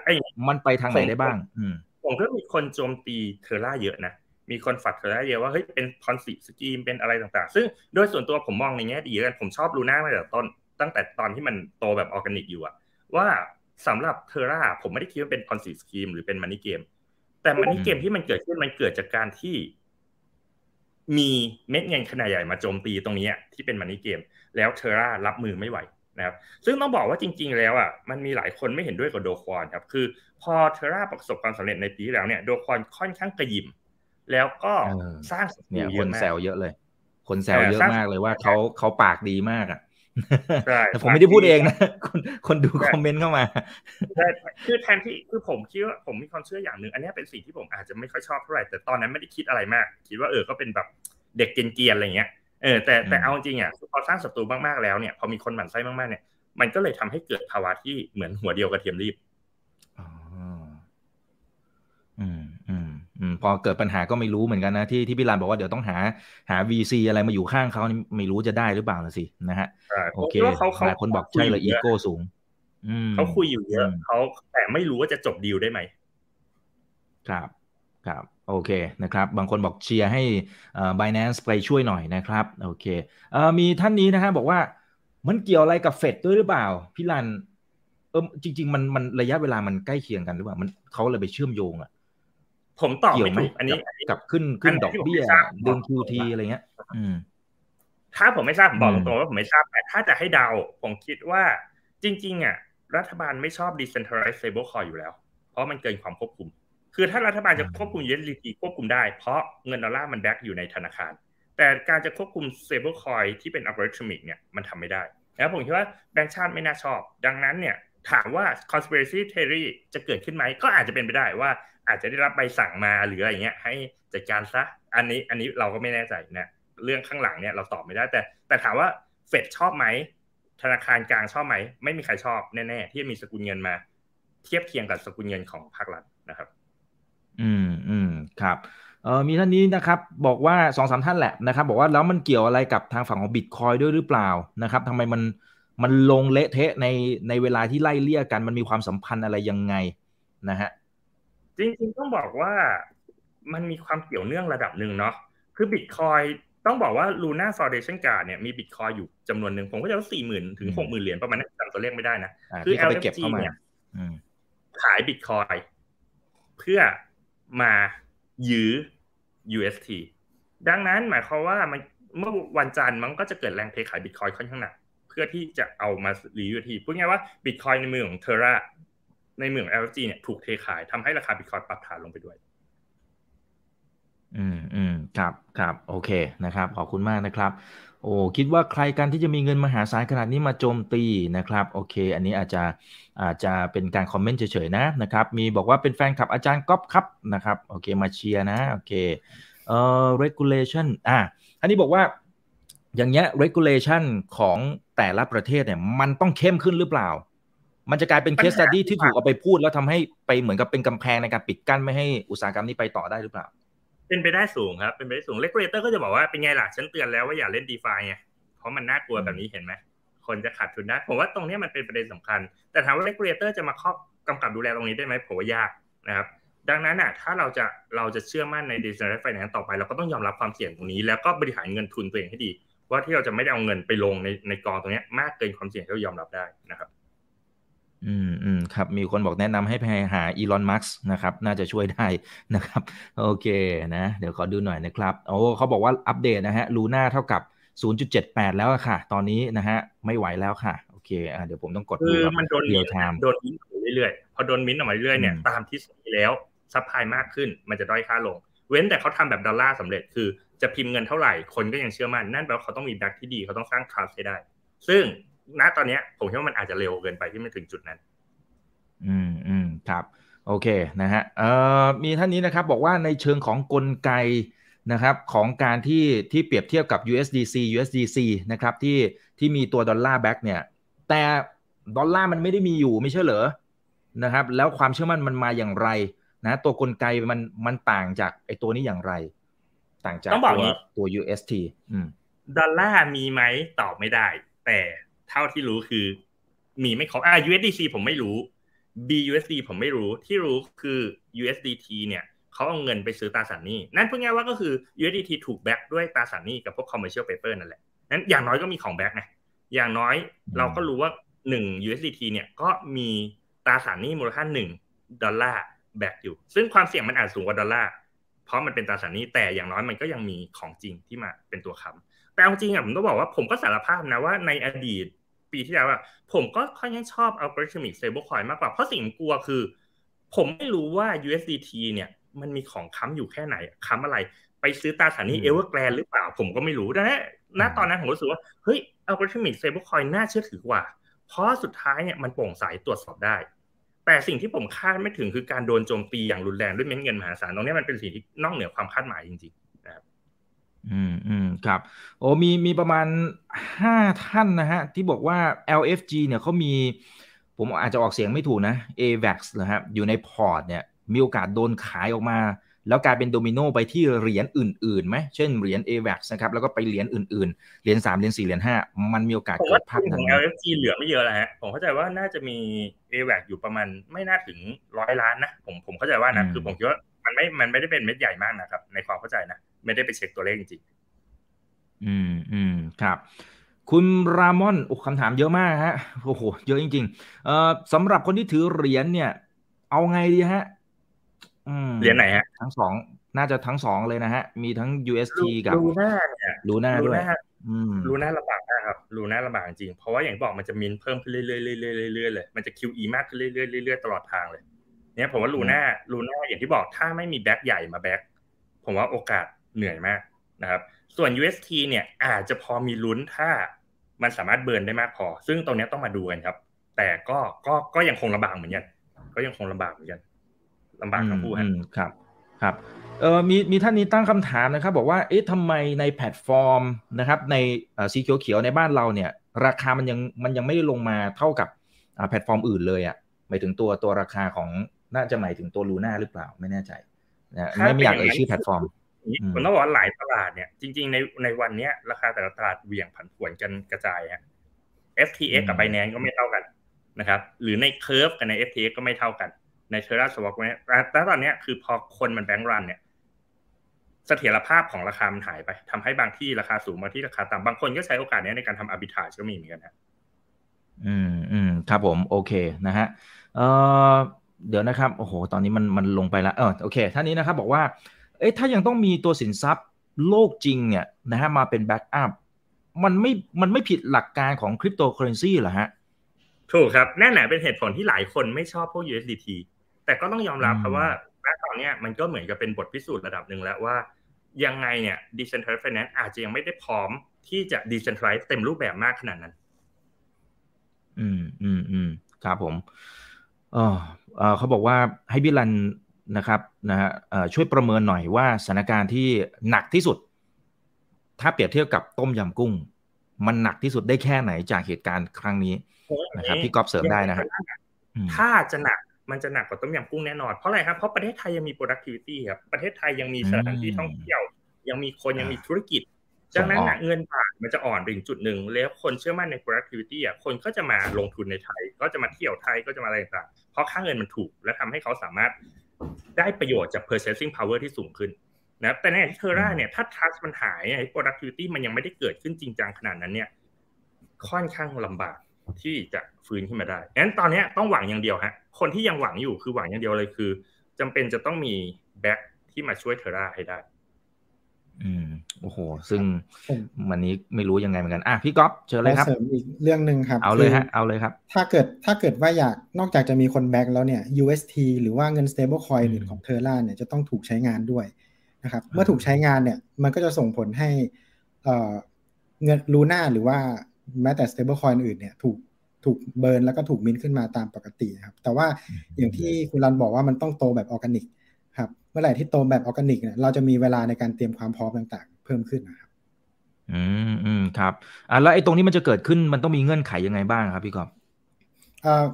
มันไปทางไหนได้บ้างอืมผมก็มีคนโจมตีเทอร่าเยอะนะมีคนฝัดเทอร่าเยอะว่าเฮ้ยเป็นคอนซีปสกีมเป็นอะไรต่างๆซึ่งโดยส่วนตัวผมมองในแง่ดีกันผมชอบลูน่ามาตั้งแต่ต้นตั้งแต่ตอนที่มันโตแบบออร์แกนิกอยู่อะว่าสำหรับเทอร่าผมไม่ได้คิดว่าเป็นคอนซีปสกีมหรือเป็นมันนี่เกมแต่มันนี่เกมที่มันเกิดขึ้นมันเกิดจากการที่มีเม็ดเงินขนาดใหญ่มาโจมตีตรงนี้ที่เป็นมันนี่เกมแล้วเทอร่ารับมือไม่ไหวนะครับซึ่งต้องบอกว่าจริงๆแล้วอ่ะมันมีหลายคนไม่เห็นด้วยกับโดคอนครับคือพอเทอร่าประสบความสำเร็จในปีแล้วเนี่ยโดคอนค่อนข้างกระยิมแล้วก็สร้างเนี่ยคนแซวเยอะเลยคนแซวเยอะมากเลยว่าเขาเขาปากดีมากอ่ะแต่ผมไม่ได้พูดเองนะคนคนดูคอมเมนต์เข้ามาคือแทนที่คือผมคิดว่าผมมีความเชื่ออย่างนึงอันนี้เป็นสิ่งที่ผมอาจจะไม่ค่อยชอบเท่าไหร่แต่ตอนนั้นไม่ได้คิดอะไรมากคิดว่าเออก็เป็นแบบเด็กเกรียนๆอะไรเงี้ยเออแต่แต่เอาจริงอ่ะพอสร้างศัตรูมากๆแล้วเนี่ยพอมีคนหมั่นไส้มากๆเนี่ยมันก็เลยทำให้เกิดภาวะที่เหมือนหัวเดียวกระเทียมรีบอ๋ออืมอืมอืมพอเกิดปัญหาก็ไม่รู้เหมือนกันนะที่ที่พี่ลานบอกว่าเดี๋ยวต้องหาหา วี ซี อะไรมาอยู่ข้างเขานี่ไม่รู้จะได้หรือเปล่าล่ะสินะฮะโอเคหลายคนบอกใช่เลยอีโก้สูงเขาคุยอยู่เยอะเขาแต่ไม่รู้ว่าจะจบดีลได้ไหมครับครับโอเคนะครับบางคนบอกเชียร์ให้เอ่อ Binance ไปช่วยหน่อยนะครับโอเคเอ่อมีท่านนี้นะฮะบอกว่ามันเกี่ยวอะไรกับ เฟด ด้วยหรือเปล่าพี่รันเออจริงๆมันมันระยะเวลามันใกล้เคียงกันหรือเปล่ามันเค้าเลยไปเชื่อมโยงอ่ะผมตอบไม่ถูกอันนี้กับขึ้นขึ้นดอกเบี้ยดึง คิว ที อะไรเงี้ยอืมถ้าผมไม่ทราบผมบอกตรงๆว่าผมไม่ทราบแต่ถ้าจะให้เดาผมคิดว่าจริงๆอ่ะรัฐบาลไม่ชอบ Decentralized Stablecoin อยู่แล้วเพราะมันเกินความควบคุมคือถ้ารัฐบาลจะควบคุม ยู เอส ดี ควบคุมได้เพราะเงินดอลลาร์มันแบ็คอยู่ในธนาคารแต่การจะควบคุม Stablecoin ที่เป็น Algorithmic เนี่ยมันทำไม่ได้แล้วผมคิดว่าแบงก์ชาติไม่น่าชอบดังนั้นเนี่ย ถามว่า conspiracy theory จะเกิดขึ้นไหมก็อาจจะเป็นไปได้ว่าอาจจะได้รับใบสั่งมาหรืออะไรเงี้ยให้จัดการซะอันนี้อันนี้เราก็ไม่แน่ใจนะเรื่องข้างหลังเนี่ยเราตอบไม่ได้แต่แต่ถามว่าเฟดชอบไหมธนาคารกลางชอบไหมไม่มีใครชอบแน่ๆที่มีสกุลเงินมาเทียบเคียงกับสกุลเงินของภาครัฐนะครับอืมอืมครับเออมีท่านนี้นะครับบอกว่า สองสาม ท่านแหละนะครับบอกว่าแล้วมันเกี่ยวอะไรกับทางฝั่งของ Bitcoin ด้วยหรือเปล่านะครับทำไมมันมันลงเละเทะในในเวลาที่ไล่เลี่ยกันมันมีความสัมพันธ์อะไรยังไงนะฮะจริงๆต้องบอกว่ามันมีความเกี่ยวเนื่องระดับหนึ่งเนาะคือ Bitcoin ต้องบอกว่า Luna Foundation Guard เนี่ยมี Bitcoin อยู่จำนวนหนึ่งผมก็จะว่า สี่หมื่น ถึง หกหมื่น เหรียญประมาณนั้นจำตัวเลขไม่ได้นะคือ แอล เอฟ จี เนี่ยขาย Bitcoin เพื่อมายื้อ ยู เอส ที ดังนั้นหมายความว่ามันเมื่อวันจันทร์มันก็จะเกิดแรงเทขาย Bitcoin ค่อนข้างหนักเพื่อที่จะเอามารีวิวทีพูดง่ายว่า Bitcoin ในมือของ Terra ในมือของ แอล เอฟ จี เนี่ยถูกเทขายทำให้ราคา Bitcoin ปรับฐานลงไปด้วยอืมอืมครับครับโอเคนะครับขอบคุณมากนะครับโอ้คิดว่าใครกันที่จะมีเงินมหาศาลขนาดนี้มาโจมตีนะครับโอเคอันนี้อาจจะอาจจะเป็นการคอมเมนต์เฉยๆนะนะครับมีบอกว่าเป็นแฟนคลับอาจารย์ก๊อฟครับนะครับโอเคมาเชียร์นะโอเคเอ่อ regulation อ่ะอันนี้บอกว่าอย่างเงี้ย regulation ของแต่ละประเทศเนี่ยมันต้องเข้มขึ้นหรือเปล่ามันจะกลายเป็น case study ที่ถูกเอาไปพูดแล้วทำให้ไปเหมือนกับเป็นกำแพงในการปิดกั้นไม่ให้อุตสาหกรรมนี้ไปต่อได้หรือเปล่าเป็นไปได้สูงครับเป็นไปได้สูง regulator ก็จะบอกว่าเป็นไงล่ะฉันเตือนแล้วว่าอย่าเล่น DeFi ไงเพราะมันน่ากลัวแบบนี้เห็นไหมคนจะขาดทุนได้ผมว่าตรงนี้มันเป็นประเด็นสำคัญแต่ถามว่า regulator จะมาครอบกำกับดูแลตรงนี้ได้ไหมผมว่ายากนะครับดังนั้นน่ะถ้าเราจะเราจะเชื่อมั่นใน decentralized finance ต่อไปเราก็ต้องยอมรับความเสี่ยงตรงนี้แล้วก็บริหารเงินทุนตัวเองให้ดีว่าที่เราจะไม่ได้เอาเงินไปลงในในกองตรงนี้มากเกินความเสี่ยงที่เรายอมรับได้นะครับอืมอืมครับมีคนบอกแนะนำให้ไปหาอีลอนมัสก์นะครับน่าจะช่วยได้นะครับโอเคนะเดี๋ยวขอดูหน่อยนะครับโอ้เขาบอกว่าอัปเดตนะฮะ Luna เท่ากับ ศูนย์จุดเจ็ดแปด แล้วค่ะตอนนี้นะฮะไม่ไหวแล้วค่ะโอเคอ่ะเดี๋ยวผมต้องกดดูครับมันโดนโดนมิ้นออกมาเรื่อยๆพอโดนมิ้นออกมาเรื่อยๆเนี่ยตามทฤษฎีแล้วซัพพลายมากขึ้นมันจะด้อยค่าลงเว้นแต่เขาทำแบบดอลลาร์สำเร็จคือจะพิมพ์เงินเท่าไหร่คนก็ยังเชื่อมั่นนั่นแปลว่าเขาต้องมีแบ็คที่ดีเขาต้องสร้าง trust ให้ได้ซึ่งณตอนนี้ผมคิดว่ามันอาจจะเร็วเกินไปที่มันถึงจุดนั้นอืมอืมครับโอเคนะฮะเอ่อมีท่านนี้นะครับบอกว่าในเชิงของกลไกนะครับของการที่ที่เปรียบเทียบกับ ยู เอส ดี ซี ยู เอส ดี ซี นะครับที่ที่มีตัวดอลลาร์แบ็คเนี่ยแต่ดอลลาร์มันไม่ได้มีอยู่ไม่ใช่เหรอนะครับแล้วความเชื่อมั่นมันมาอย่างไรนะตัวกลไกมันมันต่างจากไอ้ตัวนี้อย่างไรต่างจากตัวตัว ยู เอส ที อืมดอลลาร์มีไหมตอบไม่ได้แต่เท่าที่รู้คือมีไม่ครบอ่า ยู เอส ดี ซี ผมไม่รู้ บี ยู เอส ดี ผมไม่รู้ที่รู้คือ ยู เอส ดี ที เนี่ยเขาเอาเงินไปซื้อตราสารหนี้นั่นพูดง่ายว่าก็คือ ยู เอส ดี ที ถูกแบ็คด้วยตราสารหนี้กับพวก commercial paper นั่นแหละนั้นอย่างน้อยก็มีของแบ็คนะอย่างน้อยเราก็รู้ว่าหนึ่ง ยู เอส ดี ที เนี่ยก็มีตราสารหนี้มูลค่าหนึ่งดอลลาร์แบ็คอยู่ซึ่งความเสี่ยงมันอาจสูงกว่าดอลลาร์เพราะมันเป็นตราสารหนี้แต่อย่างน้อยมันก็ยังมีของจริงที่มาเป็นตัวค้ำแต่จริงๆอ่ะผมต้องบอกว่าผมก็สารภาพนะว่าในอดีตปีที่แล้วอ่ะผมก็ค่อนข้างชอบ algorithmic stablecoin มากกว่าเพราะสิ่งกลัวคือผมไม่รู้ว่า ยู เอส ดี ที เนี่ยมันมีของค้ำอยู่แค่ไหนค้ำอะไรไปซื้อตราสารหนี้ Evergrande หรือเปล่าผมก็ไม่รู้นะณตอนนั้นผมรู้สึกว่าเฮ้ย algorithmic stablecoin น่าเชื่อถือกว่าเพราะสุดท้ายเนี่ยมันโปร่งใสตรวจสอบได้แต่สิ่งที่ผมคาดไม่ถึงคือการโดนโจมตีอย่างรุนแรงด้วยเม็ดเงินมหาศาลตรงนี้มันเป็นสิ่งที่นอกเหนือความคาดหมายจริงๆอืมอืมครับโอ้มีมีประมาณห้าท่านนะฮะที่บอกว่า แอล เอฟ จี เนี่ยเขามีผมอาจจะออกเสียงไม่ถูกนะ เอ วี เอ็กซ์ นะครับอยู่ในพอร์ตเนี่ยมีโอกาสโดนขายออกมาแล้วกลายเป็นโดมิโนไปที่เหรียญอื่นๆไหมเช่นเหรียญ เอ วี เอ็กซ์ นะครับแล้วก็ไปเหรียญอื่นๆเหรียญสามเหรียญสี่เหรียญห้ามันมีโอกาสเกิดภาพนั้น แอล เอฟ จี เหลือไม่เยอะแล้วฮะผมเข้าใจว่าน่าจะมี เอ วี เอ็กซ์ อยู่ประมาณไม่น่าถึงหนึ่งร้อยล้านนะผมผมเข้าใจว่านะคือผมคิดว่ามันไม่มันไม่ได้เป็นเม็ดใหญ่มากนะครับในความเข้าใจนะไม่ได้ไปเช็คตัวเลขจริงๆอืมอืมครับคุณรามอนโอ้คำถามเยอะมากฮะโอ้โหเยอะจริงๆเอ่อสำหรับคนที่ถือเหรียญเนี่ยเอาไงดีฮะอืมเหรียญไหนฮะทั้งสองน่าจะทั้งสองเลยนะฮะมีทั้ง ยู เอส ที กับ Luna เนี่ย Luna ด้วยอืม Luna ลำบากนะครับ Luna ลำบากจริงเพราะว่าอย่างบอกมันจะมิ้นเพิ่มขึ้นเรื่อยๆๆๆเลยมันจะ คิว อี มากขึ้นเรื่อยๆเรื่อยๆตลอดทางเลยเนี่ยผมว่า Luna Luna อย่างที่บอกถ้าไม่มีแบ็คใหญ่มาแบ็คผมว่าโอกาสเหนื่อยมากนะครับส่วน ยู เอส ที เนี่ยอาจจะพอมีลุ้นถ้ามันสามารถเบิร์นได้มากพอซึ่งตรงนี้ต้องมาดูกันครับ แต่ก็ก็ก็ยังคงลำบากเหมือนกันก็ยังคงลำบากเหมือนกันลำบากทั้งคู่ครับครับเอ่อมีมีท่านนี้ตั้งคำถามนะครับบอกว่าเอ๊ะทำไมในแพลตฟอร์มนะครับในเอ่อสีเขียวๆในบ้านเราเนี่ยราคามันยังมันยังไม่ได้ลงมาเท่ากับอ่าแพลตฟอร์มอื่นเลยอ่ะหมายถึงตัวตัวราคาของน่าจะหมายถึงตัว Luna หรือเปล่าไม่แน่ใจนะไม่อยากเอ่ยชื่อแพลตฟอร์มผมต้องบอกว่าหลายตลาดเนี่ยจริงๆในในวันนี้ราคาแต่ละตลาดเหวี่ยงผันผวนกันกระจายฮะ เอฟ ที เอ็กซ์ กับ Binance ก็ไม่เท่ากันนะครับหรือใน Curve กับใน เอฟ ที เอ็กซ์ ก็ไม่เท่ากันใน TerraSwap เนี่ยแต่ตอนนี้คือพอคนมันแบงค์รันเนี่ยเสถียรภาพของราคามันหายไปทำให้บางที่ราคาสูงบางที่ราคาต่ำบางคนก็ใช้โอกาสนี้ในการทำ arbitrage ก็มีเหมือนกันฮะอืมอืมครับผมโอเคนะฮะเอ่อเดี๋ยวนะครับโอ้โหตอนนี้มันมันลงไปแล้วเออโอเคท่านนี้นะครับบอกว่าเอ๊ะถ้ายังต้องมีตัวสินทรัพย์โลกจริงเนี่ยนะฮะมาเป็นแบ็กอัพมันไม่มันไม่ผิดหลักการของคริปโตเคอเรนซีเหรอฮะถูกครับแน่นอนเป็นเหตุผลที่หลายคนไม่ชอบพวก ยู เอส ดี ที แต่ก็ต้องยอมรับครับว่าณตอนนี้มันก็เหมือนกับเป็นบทพิสูจน์ระดับหนึ่งแล้วว่ายังไงเนี่ย Decentralized Finance อาจจะยังไม่ได้พร้อมที่จะ Decentralize เต็มรูปแบบมากขนาดนั้นอืมอืมอืมครับผมเออเออเขาบอกว่าให้บิลันนะครับนะฮะช่วยประเมินหน่อยว่าสถานการณ์ที่หนักที่สุดถ้าเปรียบเทียบกับต้มยำกุ้งมันหนักที่สุดได้แค่ไหนจากเหตุการณ์ครั้งนี้นะครับพี่ก๊อฟเสริมได้นะฮะถ้าจะหนักมันจะหนักกว่าต้มยำกุ้งแน่นอนเพราะอะไรครับเพราะประเทศไทยยังมี productivity ครับประเทศไทยยังมีสถานที่ท่องเที่ยวยังมีคนยังมีธุรกิจดังนั้นเงินบาทมันจะอ่อนถึงจุดหนึ่งแล้วคนเชื่อมั่นใน productivity อ่ะคนก็จะมาลงทุนในไทยก็จะมาเที่ยวไทยก็จะมาอะไรต่างๆเพราะค่าเงินมันถูกและทำให้เขาสามารถได้ประโยชน์จาก purchasing power ที่สูงขึ้นนะครับแต่ในเทอร่าเนี่ยถ้า trust มันหายไอ้ productivity มันยังไม่ได้เกิดขึ้นจริงจังขนาดนั้นเนี่ยค่อนข้างลำบากที่จะฟื้นขึ้นมาได้งั้นตอนนี้ต้องหวังอย่างเดียวฮะคนที่ยังหวังอยู่คือหวังอย่างเดียวเลยคือจำเป็นจะต้องมี back ที่มาช่วยเทอร่าให้ได้อืมโอ้โหซึ่งวันนี้ไม่รู้ยังไงเหมือนกันอ่ะพี่ก๊อฟเชิญเลยครับเสริมอีกเรื่องนึงครับเอาเลยฮะเอาเลยครับถ้าเกิดถ้าเกิดว่าอยากนอกจากจะมีคนแบ็คแล้วเนี่ย ยู เอส ที หรือว่าเงิน stablecoin อื่นของ Terra เนี่ยจะต้องถูกใช้งานด้วยนะครับเมื่อถูกใช้งานเนี่ยมันก็จะส่งผลให้เอ่อเงิน Luna หรือว่าแม้แต่ stablecoin อื่นเนี่ยถูกถูกเบิร์นแล้วก็ถูกมิ้นขึ้นมาตามปกติครับแต่ว่าอย่างที่คุณรันบอกว่ามันต้องโตแบบออร์แกนิกครับเมื่อไหร่ที่โตแบบออร์แกนิกเนี่ยเราจะมีเวลาในการเตรียมความพร้อมต่างๆเพิ่มขึ้นนะครับอืมอืมครับอ่ะแล้วไอ้ตรงนี้มันจะเกิดขึ้นมันต้องมีเงื่อนไขยังไงบ้างครับพี่กอล์ฟเอ่อ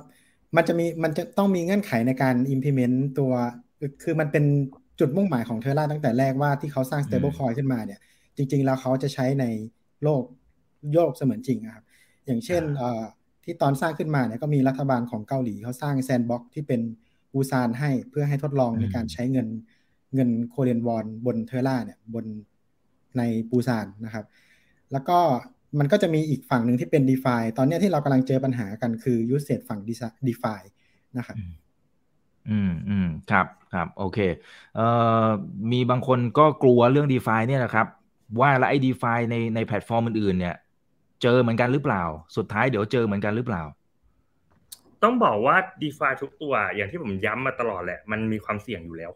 มันจะมีมันจะต้องมีเงื่อนไขในการ implement ตัวคือมันเป็นจุดมุ่งหมายของ Terra ตั้งแต่แรกว่าที่เขาสร้าง stablecoin ขึ้นมาเนี่ยจริงๆแล้วเขาจะใช้ในโลกโลกเสมือนจริงครับอย่างเช่นเอ่อที่ตอนสร้างขึ้นมาเนี่ยก็มีรัฐบาลของเกาหลีเขาสร้าง sandbox ที่เป็นอูซานให้เพื่อให้ทดลองในการใช้เงินเงินโคเรียนวอนบนเทอร่าเนี่ยบนในปูซานนะครับแล้วก็มันก็จะมีอีกฝั่งหนึ่งที่เป็น DeFi ตอนนี้ที่เรากำลังเจอปัญหากันคือ usage ฝั่ง DeFi นะครับอืมอืมครับครับโอเคเอ่อมีบางคนก็กลัวเรื่อง DeFi เนี่ยนะครับว่าแล้วไอ้ DeFi ในในแพลตฟอร์มอื่นๆเนี่ยเจอเหมือนกันหรือเปล่าสุดท้ายเดี๋ยวเจอเหมือนกันหรือเปล่าต้องบอกว่า DeFi ทุกตัวอย่างที่ผมย้ำมาตลอดแหละมันมีความเสี่ยงอยู่แล้ว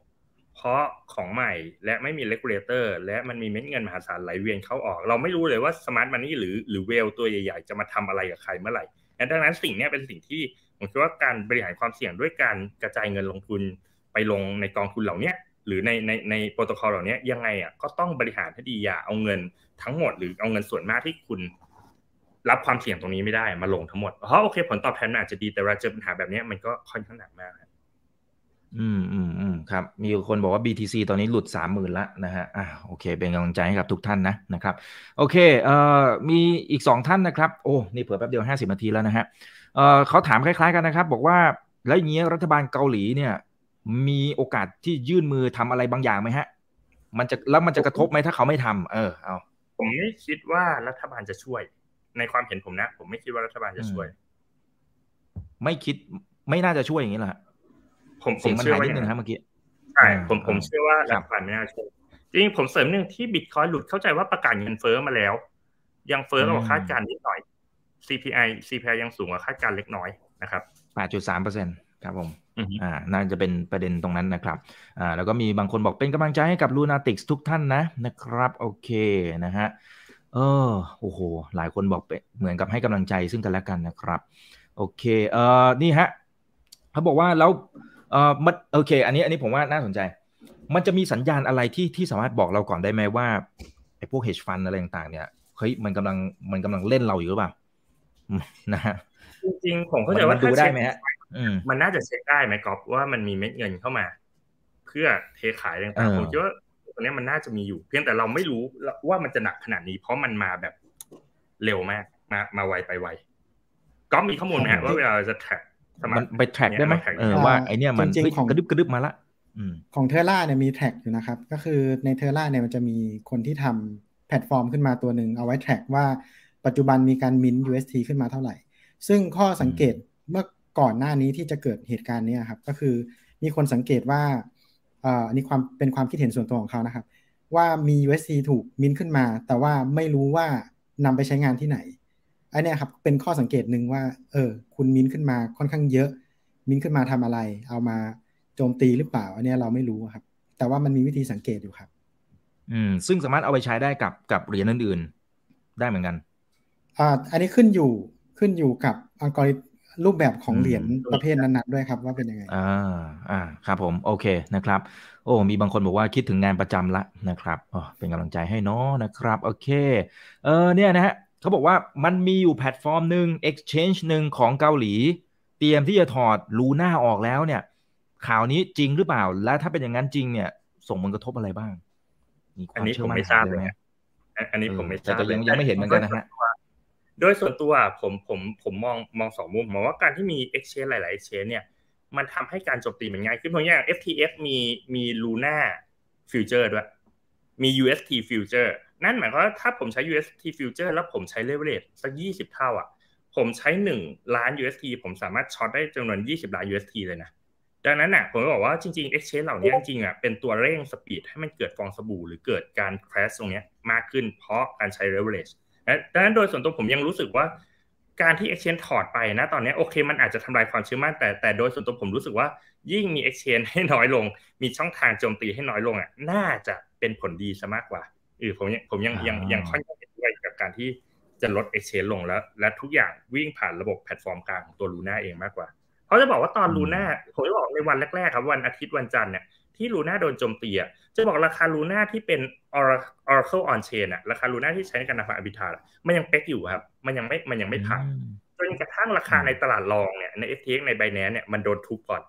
เพราะของใหม่และไม่มี regulator และมันมีเม็ดเงินมหาศาลไหลเวียนเข้าออกเราไม่รู้เลยว่า smart money หรือหรือ whale ตัวใหญ่ๆจะมาทำอะไรกับใครเมื่อไหร่ดังนั้นสิ่งนี้เป็นสิ่งที่ผมคิดว่าการบริหารความเสี่ยงด้วยการกระจายเงินลงทุนไปลงในกองทุนเหล่านี้หรือในในในโปรโตคอลเหล่านี้ยังไงอ่ะก็ต้องบริหารให้ดีอย่าเอาเงินทั้งหมดหรือเอาเงินส่วนมากที่คุณรับความเสี่ยงตรงนี้ไม่ได้มาลงทั้งหมดเพราะโอเคผลตอบแทนอาจจะดีแต่เราเจอปัญหาแบบนี้มันก็ค่อนข้างหนักมากอืมอืมอืมครับมีคนบอกว่า บี ที ซี ตอนนี้หลุด สามหมื่น ละนะฮะอ่าโอเคเป็นกำลังใจให้กับทุกท่านนะนะครับโอเคเอ่อมีอีกสองท่านนะครับโอ้นี่เผื่อแป๊บเดียวห้าสิบนาทีแล้วนะฮะเอ่อเขาถามคล้ายๆกันนะครับบอกว่าแล้วอย่างเงี้ยรัฐบาลเกาหลีเนี่ยมีโอกาสที่ยื่นมือทำอะไรบางอย่างไหมฮะมันจะแล้วมันจะกระทบไหมถ้าเขาไม่ทำเออเอาผมไม่คิดว่ารัฐบาลจะช่วยในความเห็นผมนะผมไม่คิดว่ารัฐบาลจะช่วยไม่คิดไม่น่าจะช่วยอย่างนี้แหละผมผมเชื่อว่าอย่างนั้นครับเมื่อกี้ใช่ผมผมเชื่อว่ารัฐบาลไม่น่าช่วยจริงผมเสริมหนึ่งที่บิตคอยน์หลุดเข้าใจว่าประกาศเงินเฟ้อมาแล้วยังเฟ้อกว่าคาดการณ์นิดหน่อย ซี พี ไอ ซี พี ไอ ยังสูงกว่าคาดการณ์เล็กน้อยนะครับ แปดจุดสามเปอร์เซ็นต์ ครับผมอ่าน่าจะเป็นประเด็นตรงนั้นนะครับอ่าแล้วก็มีบางคนบอกเป็นกำลังใจให้กับ Lunatics ทุกท่านนะนะครับโอเคนะฮะเออโอ้โหหลายคนบอกเหมือนกับให้กำลังใจซึ่งกันและกันนะครับ โอเคเอ่อนี่ฮะเขาบอกว่าแล้วเอ่อมันโอเคอันนี้อันนี้ผมว่าน่าสนใจมันจะมีสัญญาณอะไรที่ที่สามารถบอกเราก่อนได้ไหมว่าไอ้พวก hedge fund อะไรต่างๆเนี่ยเฮ้ยมันกำลังมันกำลังเล่นเราอยู่หรือเปล่านะฮะจริงๆผมเข้าใจว่าถ้าเช็คมันน่าจะเช็คได้ไหมก๊อฟว่ามันมีเม็ดเงินเข้ามาเพื่อเทขายต่างๆผมคิดว่าตอนนี้มันน่าจะมีอยู่เพียงแต่เราไม่รู้ว่ามันจะหนักขนาดนี้เพราะมันมาแบบเร็วมากมามาไวไปไวก๊อฟมีข้อมูลไหมว่าเวลาจะแท็กมันไปแท็กได้ไหมเออว่าไอเนี้ยมันกระดึบกระดึบมาละของ Terra เนี่ยมีแท็กอยู่นะครับก็คือใน Terra เนี่ยมันจะมีคนที่ทำแพลตฟอร์มขึ้นมาตัวหนึ่งเอาไว้แท็กว่าปัจจุบันมีการมิ้น ยู เอส ที ขึ้นมาเท่าไหร่ซึ่งข้อสังเกตเมื่อก่อนหน้านี้ที่จะเกิดเหตุการณ์นี้ครับก็คือมีคนสังเกตว่าอ่าอันนี้ความเป็นความคิดเห็นส่วนตัวของเขานะครับว่ามี ยู เอส ที ถูกมิ้นขึ้นมาแต่ว่าไม่รู้ว่านำไปใช้งานที่ไหนอันนี้ครับเป็นข้อสังเกตนึงว่าเออคุณมิ้นขึ้นมาค่อนข้างเยอะมิ้นขึ้นมาทำอะไรเอามาโจมตีหรือเปล่าอันนี้เราไม่รู้ครับแต่ว่ามันมีวิธีสังเกตอยู่ครับอืมซึ่งสามารถเอาไปใช้ได้กับกับเหรียญอื่นๆได้เหมือนกันอ่าอันนี้ขึ้นอยู่ขึ้นอยู่กับอัลกอริทึมรูปแบบของเหรียญประเภทนั้นๆด้วยครับว่าเป็นยังไงอ่าอ่าครับผมโอเคนะครับโอ้มีบางคนบอกว่าคิดถึงงานประจำละนะครับอ๋อเป็นกำลังใจให้เนาะนะครับโอเคเออเนี่ยนะฮะเขาบอกว่ามันมีอยู่แพลตฟอร์มนึง exchange นึงของเกาหลีเตรียมที่จะถอด Luna ออกแล้วเนี่ยข่าวนี้จริงหรือเปล่าและถ้าเป็นอย่างนั้นจริงเนี่ยส่งผลกระทบอะไรบ้างอันนี้ผมไม่ทราบเลยนะอันนี้ผมไม่ทราบเลยยังไม่เห็นเหมือนกันนะฮะโดยส่วนตัวผมผมผมมองมองสองมุมมองว่าการที่มี exchange หลายๆ exchange เนี่ยมันทำให้การโจมตีมันง่ายขึ้นเพราะอย่าง เอฟ ที เอ็กซ์ มีมี Luna Future ด้วยมี ยู เอส ที Future นั่นหมายความว่าถ้าผมใช้ ยู เอส ที Future แล้วผมใช้ leverage สักยี่สิบเท่าอ่ะผมใช้หนึ่งล้าน ยู เอส ที ผมสามารถช็อตได้จำนวนยี่สิบล้าน ยู เอส ที เลยนะดังนั้นน่ะผมบอกว่าจริงๆ exchange เหล่านี้จริงๆอ่ะเป็นตัวเร่งสปีดให้มันเกิดฟองสบู่หรือเกิดการ crash ตรงเนี้ยมากขึ้นเพราะการใช้ leverageดังนั้นโดยส่วนตัวผมยังรู้สึกว่าการที่ exchange ถอดไปนะตอนนี้โอเคมันอาจจะทำลายความเชื่อมั่นแต่แต่โดยส่วนตัวผมรู้สึกว่ายิ่งมี exchange ให้น้อยลงมีช่องทางโจมตีให้น้อยลงอ่ะน่าจะเป็นผลดีซะมากกว่าเออผมผมยังยังยังค่อนข้างเห็นด้วยกับการที่จะลด exchange ลงแล้วและทุกอย่างวิ่งผ่านระบบแพลตฟอร์มกลางของตัว Luna เองมากกว่าเขาจะบอกว่าตอน Luna ผมจะบอกในวันแรกๆครับวันอาทิตย์วันจันทร์เนี่ยที่ Luna โดนโจมตีอ่ะจะบอกราคา Luna ที่เป็น Oracle on chain อ่ะราคา Luna ที่ใช้ในการทำ Arbitrage มันยังเป๊กอยู่ครับมันยังไม่มันยังไม่ผ่านจนกระทั่งราคาในตลาดรองเนี่ยใน เอฟ ที เอ็กซ์ ใน Binance เนี่ยมันโดนทุบก่อน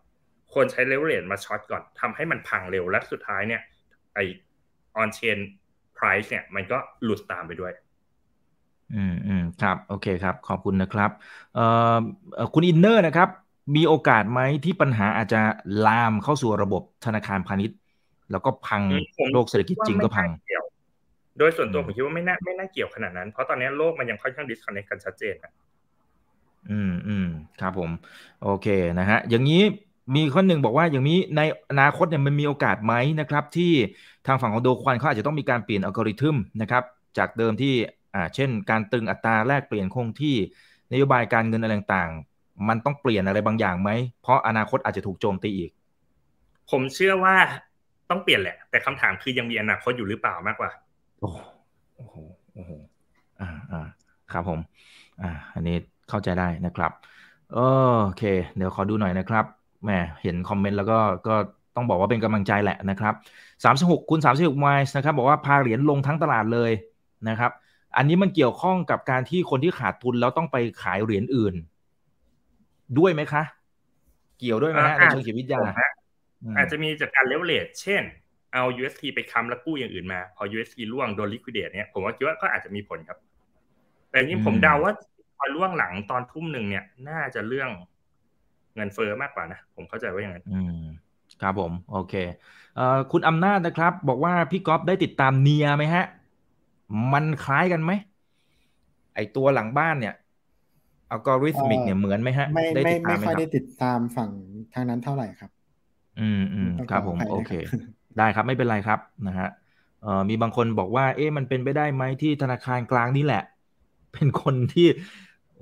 คนใช้ leverage มาช็อตก่อนทำให้มันพังเร็วและสุดท้ายเนี่ยไอ้ on chain price เนี่ยมันก็หลุดตามไปด้วยอืมๆครับโอเคครับขอบคุณนะครับเอ่อคุณอินเนอร์นะครับมีโอกาสไหมที่ปัญหาอาจจะลามเข้าสู่ระบบธนาคารพาณิชย์แล้วก็พังโลกเศรษฐกิจจริงก็พังโดยส่วนตัวผมคิดว่าไม่น่าไม่น่าเกี่ยวขนาดนั้นเพราะตอนนี้โลกมันยังค่อนข้างดิสคอนเนคกันชัดเจนอ่ะอืมอืมครับผมโอเคนะฮะอย่างนี้มีคนหนึ่งบอกว่าอย่างนี้ในอนาคตเนี่ยมันมีโอกาสไหมนะครับที่ทางฝั่งของโดควันเขาอาจจะต้องมีการเปลี่ยนอัลกอริทึมนะครับจากเดิมที่อ่าเช่นการตึงอัตราแลกเปลี่ยนคงที่นโยบายการเงินอะไรต่างมันต้องเปลี่ยนอะไรบางอย่างไหมเพราะอนาคตอาจจะถูกโจมตีอีกผมเชื่อว่าต้องเปลี่ยนแหละแต่คำถามคือยังมีอนาคตอยู่หรือเปล่ามากกว่าโอ้โหโอ้โหอ่าอ่าครับผมอ่าอันนี้เข้าใจได้นะครับโอเคเดี๋ยวขอดูหน่อยนะครับแหมเห็นคอมเมนต์แล้วก็ก็ต้องบอกว่าเป็นกำลังใจแหละนะครับสามสิบหกคุณสามสิบหกไมล์นะครับบอกว่าพาเหรียญลงทั้งตลาดเลยนะครับอันนี้มันเกี่ยวข้องกับการที่คนที่ขาดทุนแล้วต้องไปขายเหรียญอื่นด้วยไหมคะเกี่ยวด้วยไหมฮะในเชิงจิตวิทยาอาจจะมีจากการเลเวลเลทเช่นเอา ยู เอส ที ไปค้ำแล้วกู้อย่างอื่นมาพอ ยู เอส ที ร่วงโดนลิควิดเดตเนี่ยผมว่าคิดว่าก็อาจจะมีผลครับแต่นี่ผมเดาว่าพอร่วงหลังตอนทุ่มหนึ่งเนี่ยน่าจะเรื่องเงินเฟ้อมากกว่านะผมเข้าใจว่าอย่างนั้นครับผมโอเคคุณอำนาจนะครับบอกว่าพี่ก๊อฟได้ติดตามเนียไหมฮะมันคล้ายกันไหมไอตัวหลังบ้านเนี่ยอัลกอริทึมเนี่ยเหมือนไหมฮะไม่ไม่ไม่ค่อยได้ติดตามฝั่งทางนั้นเท่าไหร่ครับอืมอืมครับผมโอเคได้ครับไม่เป็นไรครับนะฮะเอ่อมีบางคนบอกว่าเอ๊ะมันเป็นไปได้ไหมที่ธนาคารกลางนี่แหละเป็นคนที่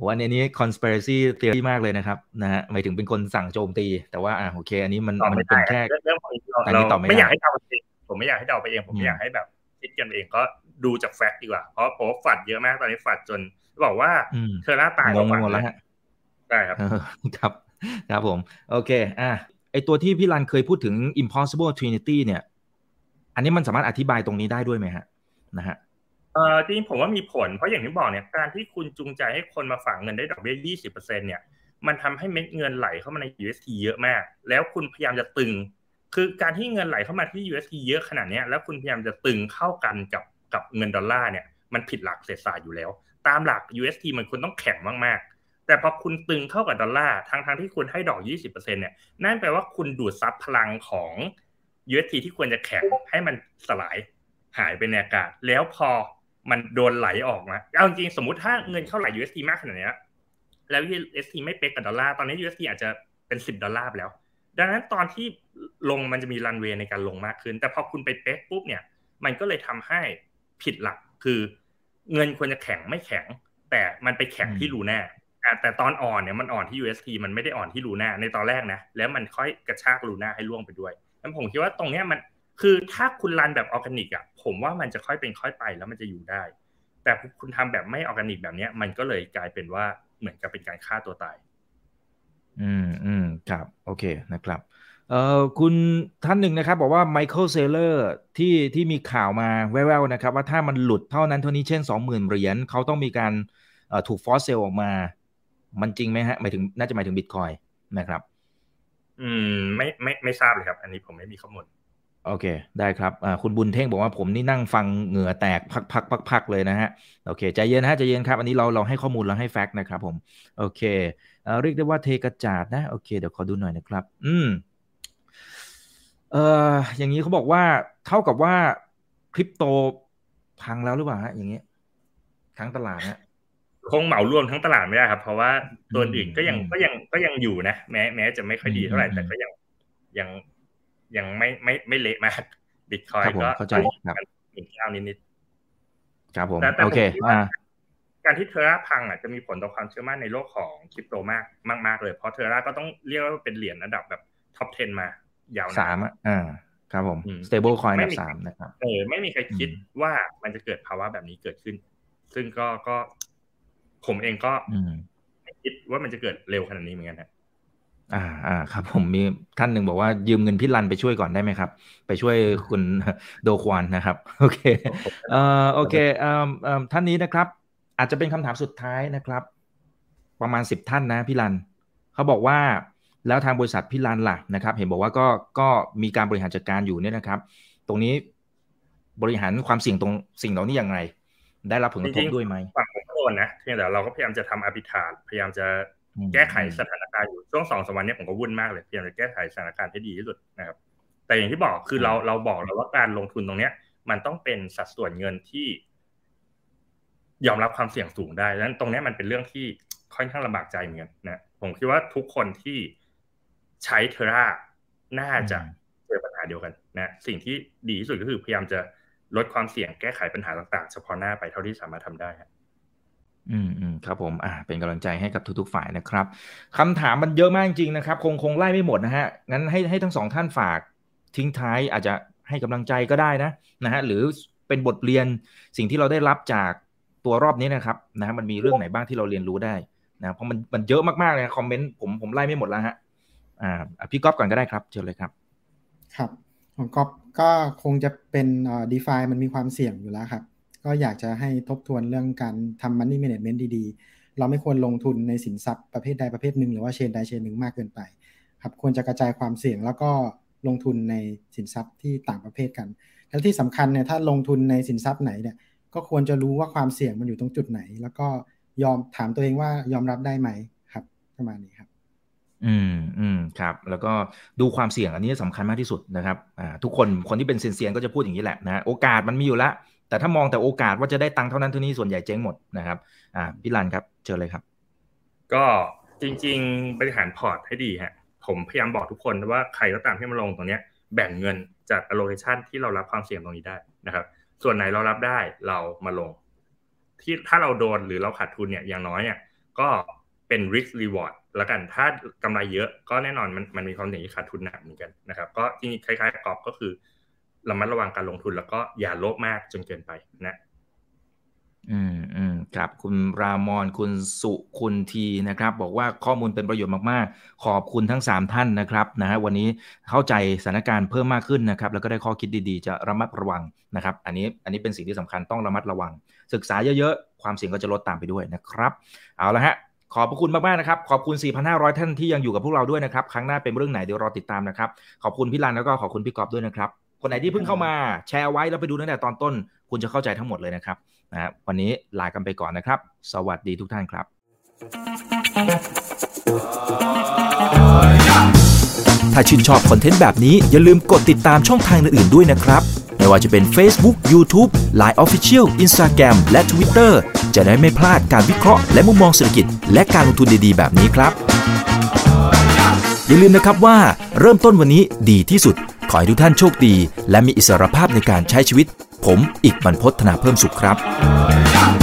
วันนี้ conspiracy theory มากเลยนะครับนะฮะหมายถึงเป็นคนสั่งโจมตีแต่ว่าอ่ะโอเคอันนี้มันมันเป็นแค่อันนี้ตอบไม่ได้ไม่อยากให้เดาเองผมไม่อยากให้เดาไปเองผมอยากให้แบบคิดกันเองก็ดูจากแฟกต์ดีกว่าเพราะผมฝัดเยอะมากตอนนี้ฝัดจนบอกว่าเทอร่าตายแล้วฝัด ได้ครับครับครับผมโอเคอ่ะไอตัวที่พี่รันเคยพูดถึง impossible trinity เนี่ยอันนี้มันสามารถอธิบายตรงนี้ได้ด้วยไหมฮะนะฮะเอ่อจริงผมว่ามีผลเพราะอย่างที่บอกเนี่ยการที่คุณจูงใจให้คนมาฝากเงินได้ดอกเบี้ย ยี่สิบเปอร์เซ็นต์ เนี่ยมันทำให้เม็ดเงินไหลเข้ามาใน ยู เอส ที เยอะมากแล้วคุณพยายามจะตึงคือการที่เงินไหลเข้ามาที่ ยู เอส ที เยอะขนาดนี้แล้วคุณพยายามจะตึงเข้ากันกับกับเงินดอลลาร์เนี่ยมันผิดหลักเศรษฐศาสตร์อยู่แล้วตามหลัก ยู เอส ที มันควรต้องแข็งมากๆแต่พอคุณตึงเข้ากับดอลลาร์ทั้งๆที่คุณให้ดอก ยี่สิบเปอร์เซ็นต์ เนี่ยนั่นแปลว่าคุณดูดซับพลังของ ยู เอส ที ที่ควรจะแข็งให้มันสลายหายไปในอากาศแล้วพอมันโดนไหลออกมาเอาจริงสมมุติถ้าเงินเข้าไหล ยู เอส ที มากขนาดนี้แล้ว ยู เอส ที ไม่เป๊กกับดอลลาร์ตอนนี้ ยู เอส ที อาจจะเป็นสิบดอลลาร์แล้วดังนั้นตอนที่ลงมันจะมีรันเวย์ในการลงมากขึ้นแต่พอคุณไปเป๊กปุ๊บเนี่ยมันก็เลยทำให้ผิดหลักคือเงินควรจะแข็งไม่แข็งแต่มันไปแข็งที่ Luna แต่ตอนอ่อนเนี่ยมันอ่อนที่ ยู เอส ที มันไม่ได้อ่อนที่ Luna ในตอนแรกนะแล้วมันค่อยกระชาก Luna ให้ล่วงไปด้วยงั้นผมคิดว่าตรงเนี้ยมันคือถ้าคุณรันแบบออร์แกนิกอ่ะผมว่ามันจะค่อยเป็นค่อยไปแล้วมันจะอยู่ได้แต่คุณทำแบบไม่ออร์แกนิกแบบเนี้ยมันก็เลยกลายเป็นว่าเหมือนกับเป็นการฆ่าตัวตายอืมอืมครับโอเคนะครับเอ่อคุณท่านหนึ่งนะครับบอกว่าไมเคิลเซเลอร์ที่ที่มีข่าวมาแว่วๆนะครับว่าถ้ามันหลุดเท่านั้นเท่านี้เช่น สองหมื่น เหรียญเขาต้องมีการเอ่อถูกฟอร์สเซลออกมามันจริงไหมฮะหมายถึงน่าจะหมายถึงบิตคอยน์นะครับอืมไม่ไม่ไม่ทราบเลยครับอันนี้ผมไม่มีข้อมูลโอเคได้ครับคุณบุญเท่งบอกว่าผมนี่นั่งฟังเหงื่อแตกพักๆๆเลยนะฮะโอเคใจเย็นฮะใจเย็นครับอันนี้เราเราให้ข้อมูลเราให้แฟกต์นะครับผมโอเคเอ่อเรียกได้ว่าเทกระจาดนะโอเคเดี๋ยวขอดูหน่อยนะครับอืมเอ่ออย่างนี้เขาบอกว่าเท่ากับว่าคริปโตพังแล้วหรือเปล่าฮะอย่างเงี้ยทั้งตลาดฮะคงเหมารวมทั้งตลาดไม่ได้ครับเพราะว่าตัวอื่นก็ยังก็ยังก็ยังอยู่นะแม้แม้จะไม่ค่อยดีเท่าไหร่แต่ก็ยังยังยังไม่ไม่ไม่เละมากบิตคอยน์ก็เข้าใจครับอีกนิดนิดครับผมโอเคการที่เทอร่าพังอ่ะจะมีผลต่อความเชื่อมั่นในโลกของคริปโตมากมากๆเลยเพราะเทอร่าก็ต้องเรียกว่าเป็นเหรียญระดับแบบท็อปสิบมายาวนานสามอ่ะอ่าครับผมสเตเบิลคอยน์ระดับสามนะครับเออไม่มีใครคิดว่ามันจะเกิดภาวะแบบนี้เกิดขึ้นซึ่งก็ก็ผมเองก็ไม่คิดว่ามันจะเกิดเร็วขนาดนี้เหมือนกันนะอ่าอ่าครับผมมีท่านหนึ่งบอกว่ายืมเงินพี่รันไปช่วยก่อนได้ไหมครับไปช่วยคุณโดควานนะครับโอเคเอ่อโอเคเอ่อเอ่อท่านนี้นะครับอาจจะเป็นคำถามสุดท้ายนะครับประมาณสิบท่านนะพี่รันเขาบอกว่าแล้วทางบริษัทพี่รันล่ะนะครับเห็นบอกว่าก็ก็มีการบริหารจัดการอยู่เนี่ยนะครับตรงนี้บริหารความเสี่ยงตรงสิ่งเหล่านี้อย่างไรได้รับผลกระทบด้วยไหมฝั่งของโดนนะเพียงแต่เราก็พยายามจะทำอภิธานพยายามจะแก้ไขสถานการณ์อยู่ช่วง สองสาม วันนี้ผมก็วุ่นมากเลยพยายามจะแก้ไขสถานการณ์ให้ดีที่สุดนะครับแต่อย่างที่บอกคือเราเราบอกแล้วว่าการลงทุนตรงเนี้ยมันต้องเป็นสัดส่วนเงินที่ยอมรับความเสี่ยงสูงได้ดังนั้นตรงนี้มันเป็นเรื่องที่ค่อนข้างลำบากใจเหมือนกันนะผมคิดว่าทุกคนที่ใช้เทอร่าน่าจะเจอปัญหาเดียวกันนะสิ่งที่ดีที่สุดก็คือพยายามจะลดความเสี่ยงแก้ไขปัญหาต่างๆเฉพาะหน้าไปเท่าที่สามารถทำได้อืมๆครับผมอ่ะเป็นกำลังใจให้กับทุกๆฝ่ายนะครับคำถามมันเยอะมากจริงๆนะครับคงคงไล่ไม่หมดนะฮะงั้นให้ให้ทั้งสองท่านฝากทิ้งท้ายอาจจะให้กำลังใจก็ได้นะนะฮะหรือเป็นบทเรียนสิ่งที่เราได้รับจากตัวรอบนี้นะครับนะฮะมันมีเรื่องไหนบ้างที่เราเรียนรู้ได้นะเพราะมันมันเยอะมากๆเลยคอมเมนต์ผมผมไล่ไม่หมดแล้วฮะอ่าพี่ก๊อฟก่อนก็ได้ครับเชิญเลยครับครับของก๊อฟก็คงจะเป็นเอ่อ DeFi มันมีความเสี่ยงอยู่แล้วครับก็อยากจะให้ทบทวนเรื่องการทำ money management ดีๆเราไม่ควรลงทุนในสินทรัพย์ประเภทใดประเภทหนึ่งหรือว่าเชนใดเชนหนึ่งมากเกินไปครับควรจะกระจายความเสี่ยงแล้วก็ลงทุนในสินทรัพย์ที่ต่างประเภทกันแล้วที่สำคัญเนี่ยถ้าลงทุนในสินทรัพย์ไหนเนี่ยก็ควรจะรู้ว่าความเสี่ยงมันอยู่ตรงจุดไหนแล้วก็ยอมถามตัวเองว่ายอมรับได้ไหมครับประมาณนี้ครับอืมอืมครับแล้วก็ดูความเสี่ยงอันนี้สำคัญมากที่สุดนะครับอ่าทุกคนคนที่เป็นเซียนๆก็จะพูดอย่างนี้แหละนะโอกาสมันมีอยู่แล้วแต่ถ้ามองแต่โอกาสว่าจะได้ตังค์เท่านั้นเท่านี้ส่วนใหญ่เจ๊งหมดนะครับอ่าพี่รันครับเชิญเลยครับก็จริงๆบริหารพอร์ตให้ดีฮะผมพยายามบอกทุกคนว่าใครก็ตามที่มาลงตรงเนี้ยแบ่งเงินจาก allocation ที่เรารับความเสี่ยงตรงนี้ได้นะครับส่วนไหนเรารับได้เรามาลงที่ถ้าเราโดนหรือเราขาดทุนเนี่ยอย่างน้อยเนี่ยก็เป็น risk reward ละกันถ้ากำไรเยอะก็แน่นอนมันมันมีความเสี่ยงที่ขาดทุนหนักเหมือนกันนะครับก็จริงๆคล้ายๆกอบก็คือระมัดระวังการลงทุนแล้วก็อย่าโลภมากจนเกินไปนะ อืมอืมครับคุณรามอนคุณสุคุณทีนะครับบอกว่าข้อมูลเป็นประโยชน์มากๆขอบคุณทั้งสามท่านนะครับนะฮะวันนี้เข้าใจสถานการณ์เพิ่มมากขึ้นนะครับแล้วก็ได้ข้อคิดดีๆจะระมัดระวังนะครับอันนี้อันนี้เป็นสิ่งที่สำคัญต้องระมัดระวังศึกษาเยอะๆความเสี่ยงก็จะลดตามไปด้วยนะครับเอาละฮะขอบพระคุณมากๆนะครับขอบคุณ สี่พันห้าร้อย ท่านที่ยังอยู่กับพวกเราด้วยนะครับครั้งหน้าเป็นเรื่องไหนเดี๋ยวรอติดตามนะครับขอบคุณพี่รันแล้วก็ขอบคุณพี่กอล์ฟด้วยนะครับคนไหนที่เพิ่งเข้ามาแชร์ไว้แล้วไปดูตั้งแต่ตอนต้นคุณจะเข้าใจทั้งหมดเลยนะครับนะวันนี้ลากันไปก่อนนะครับสวัสดีทุกท่านครับถ้าชื่นชอบคอนเทนต์แบบนี้อย่าลืมกดติดตามช่องทางอื่นๆด้วยนะครับไม่ว่าจะเป็น Facebook YouTube Line Official Instagram และ Twitter จะได้ไม่พลาดการวิเคราะห์และมุมมองเศรษฐกิจและการลงทุนดีๆแบบนี้ครับอย่าลืมนะครับว่าเริ่มต้นวันนี้ดีที่สุดขอให้ทุกท่านโชคดีและมีอิสรภาพในการใช้ชีวิตผมอิกบรรพต ธนาเพิ่มสุขครับ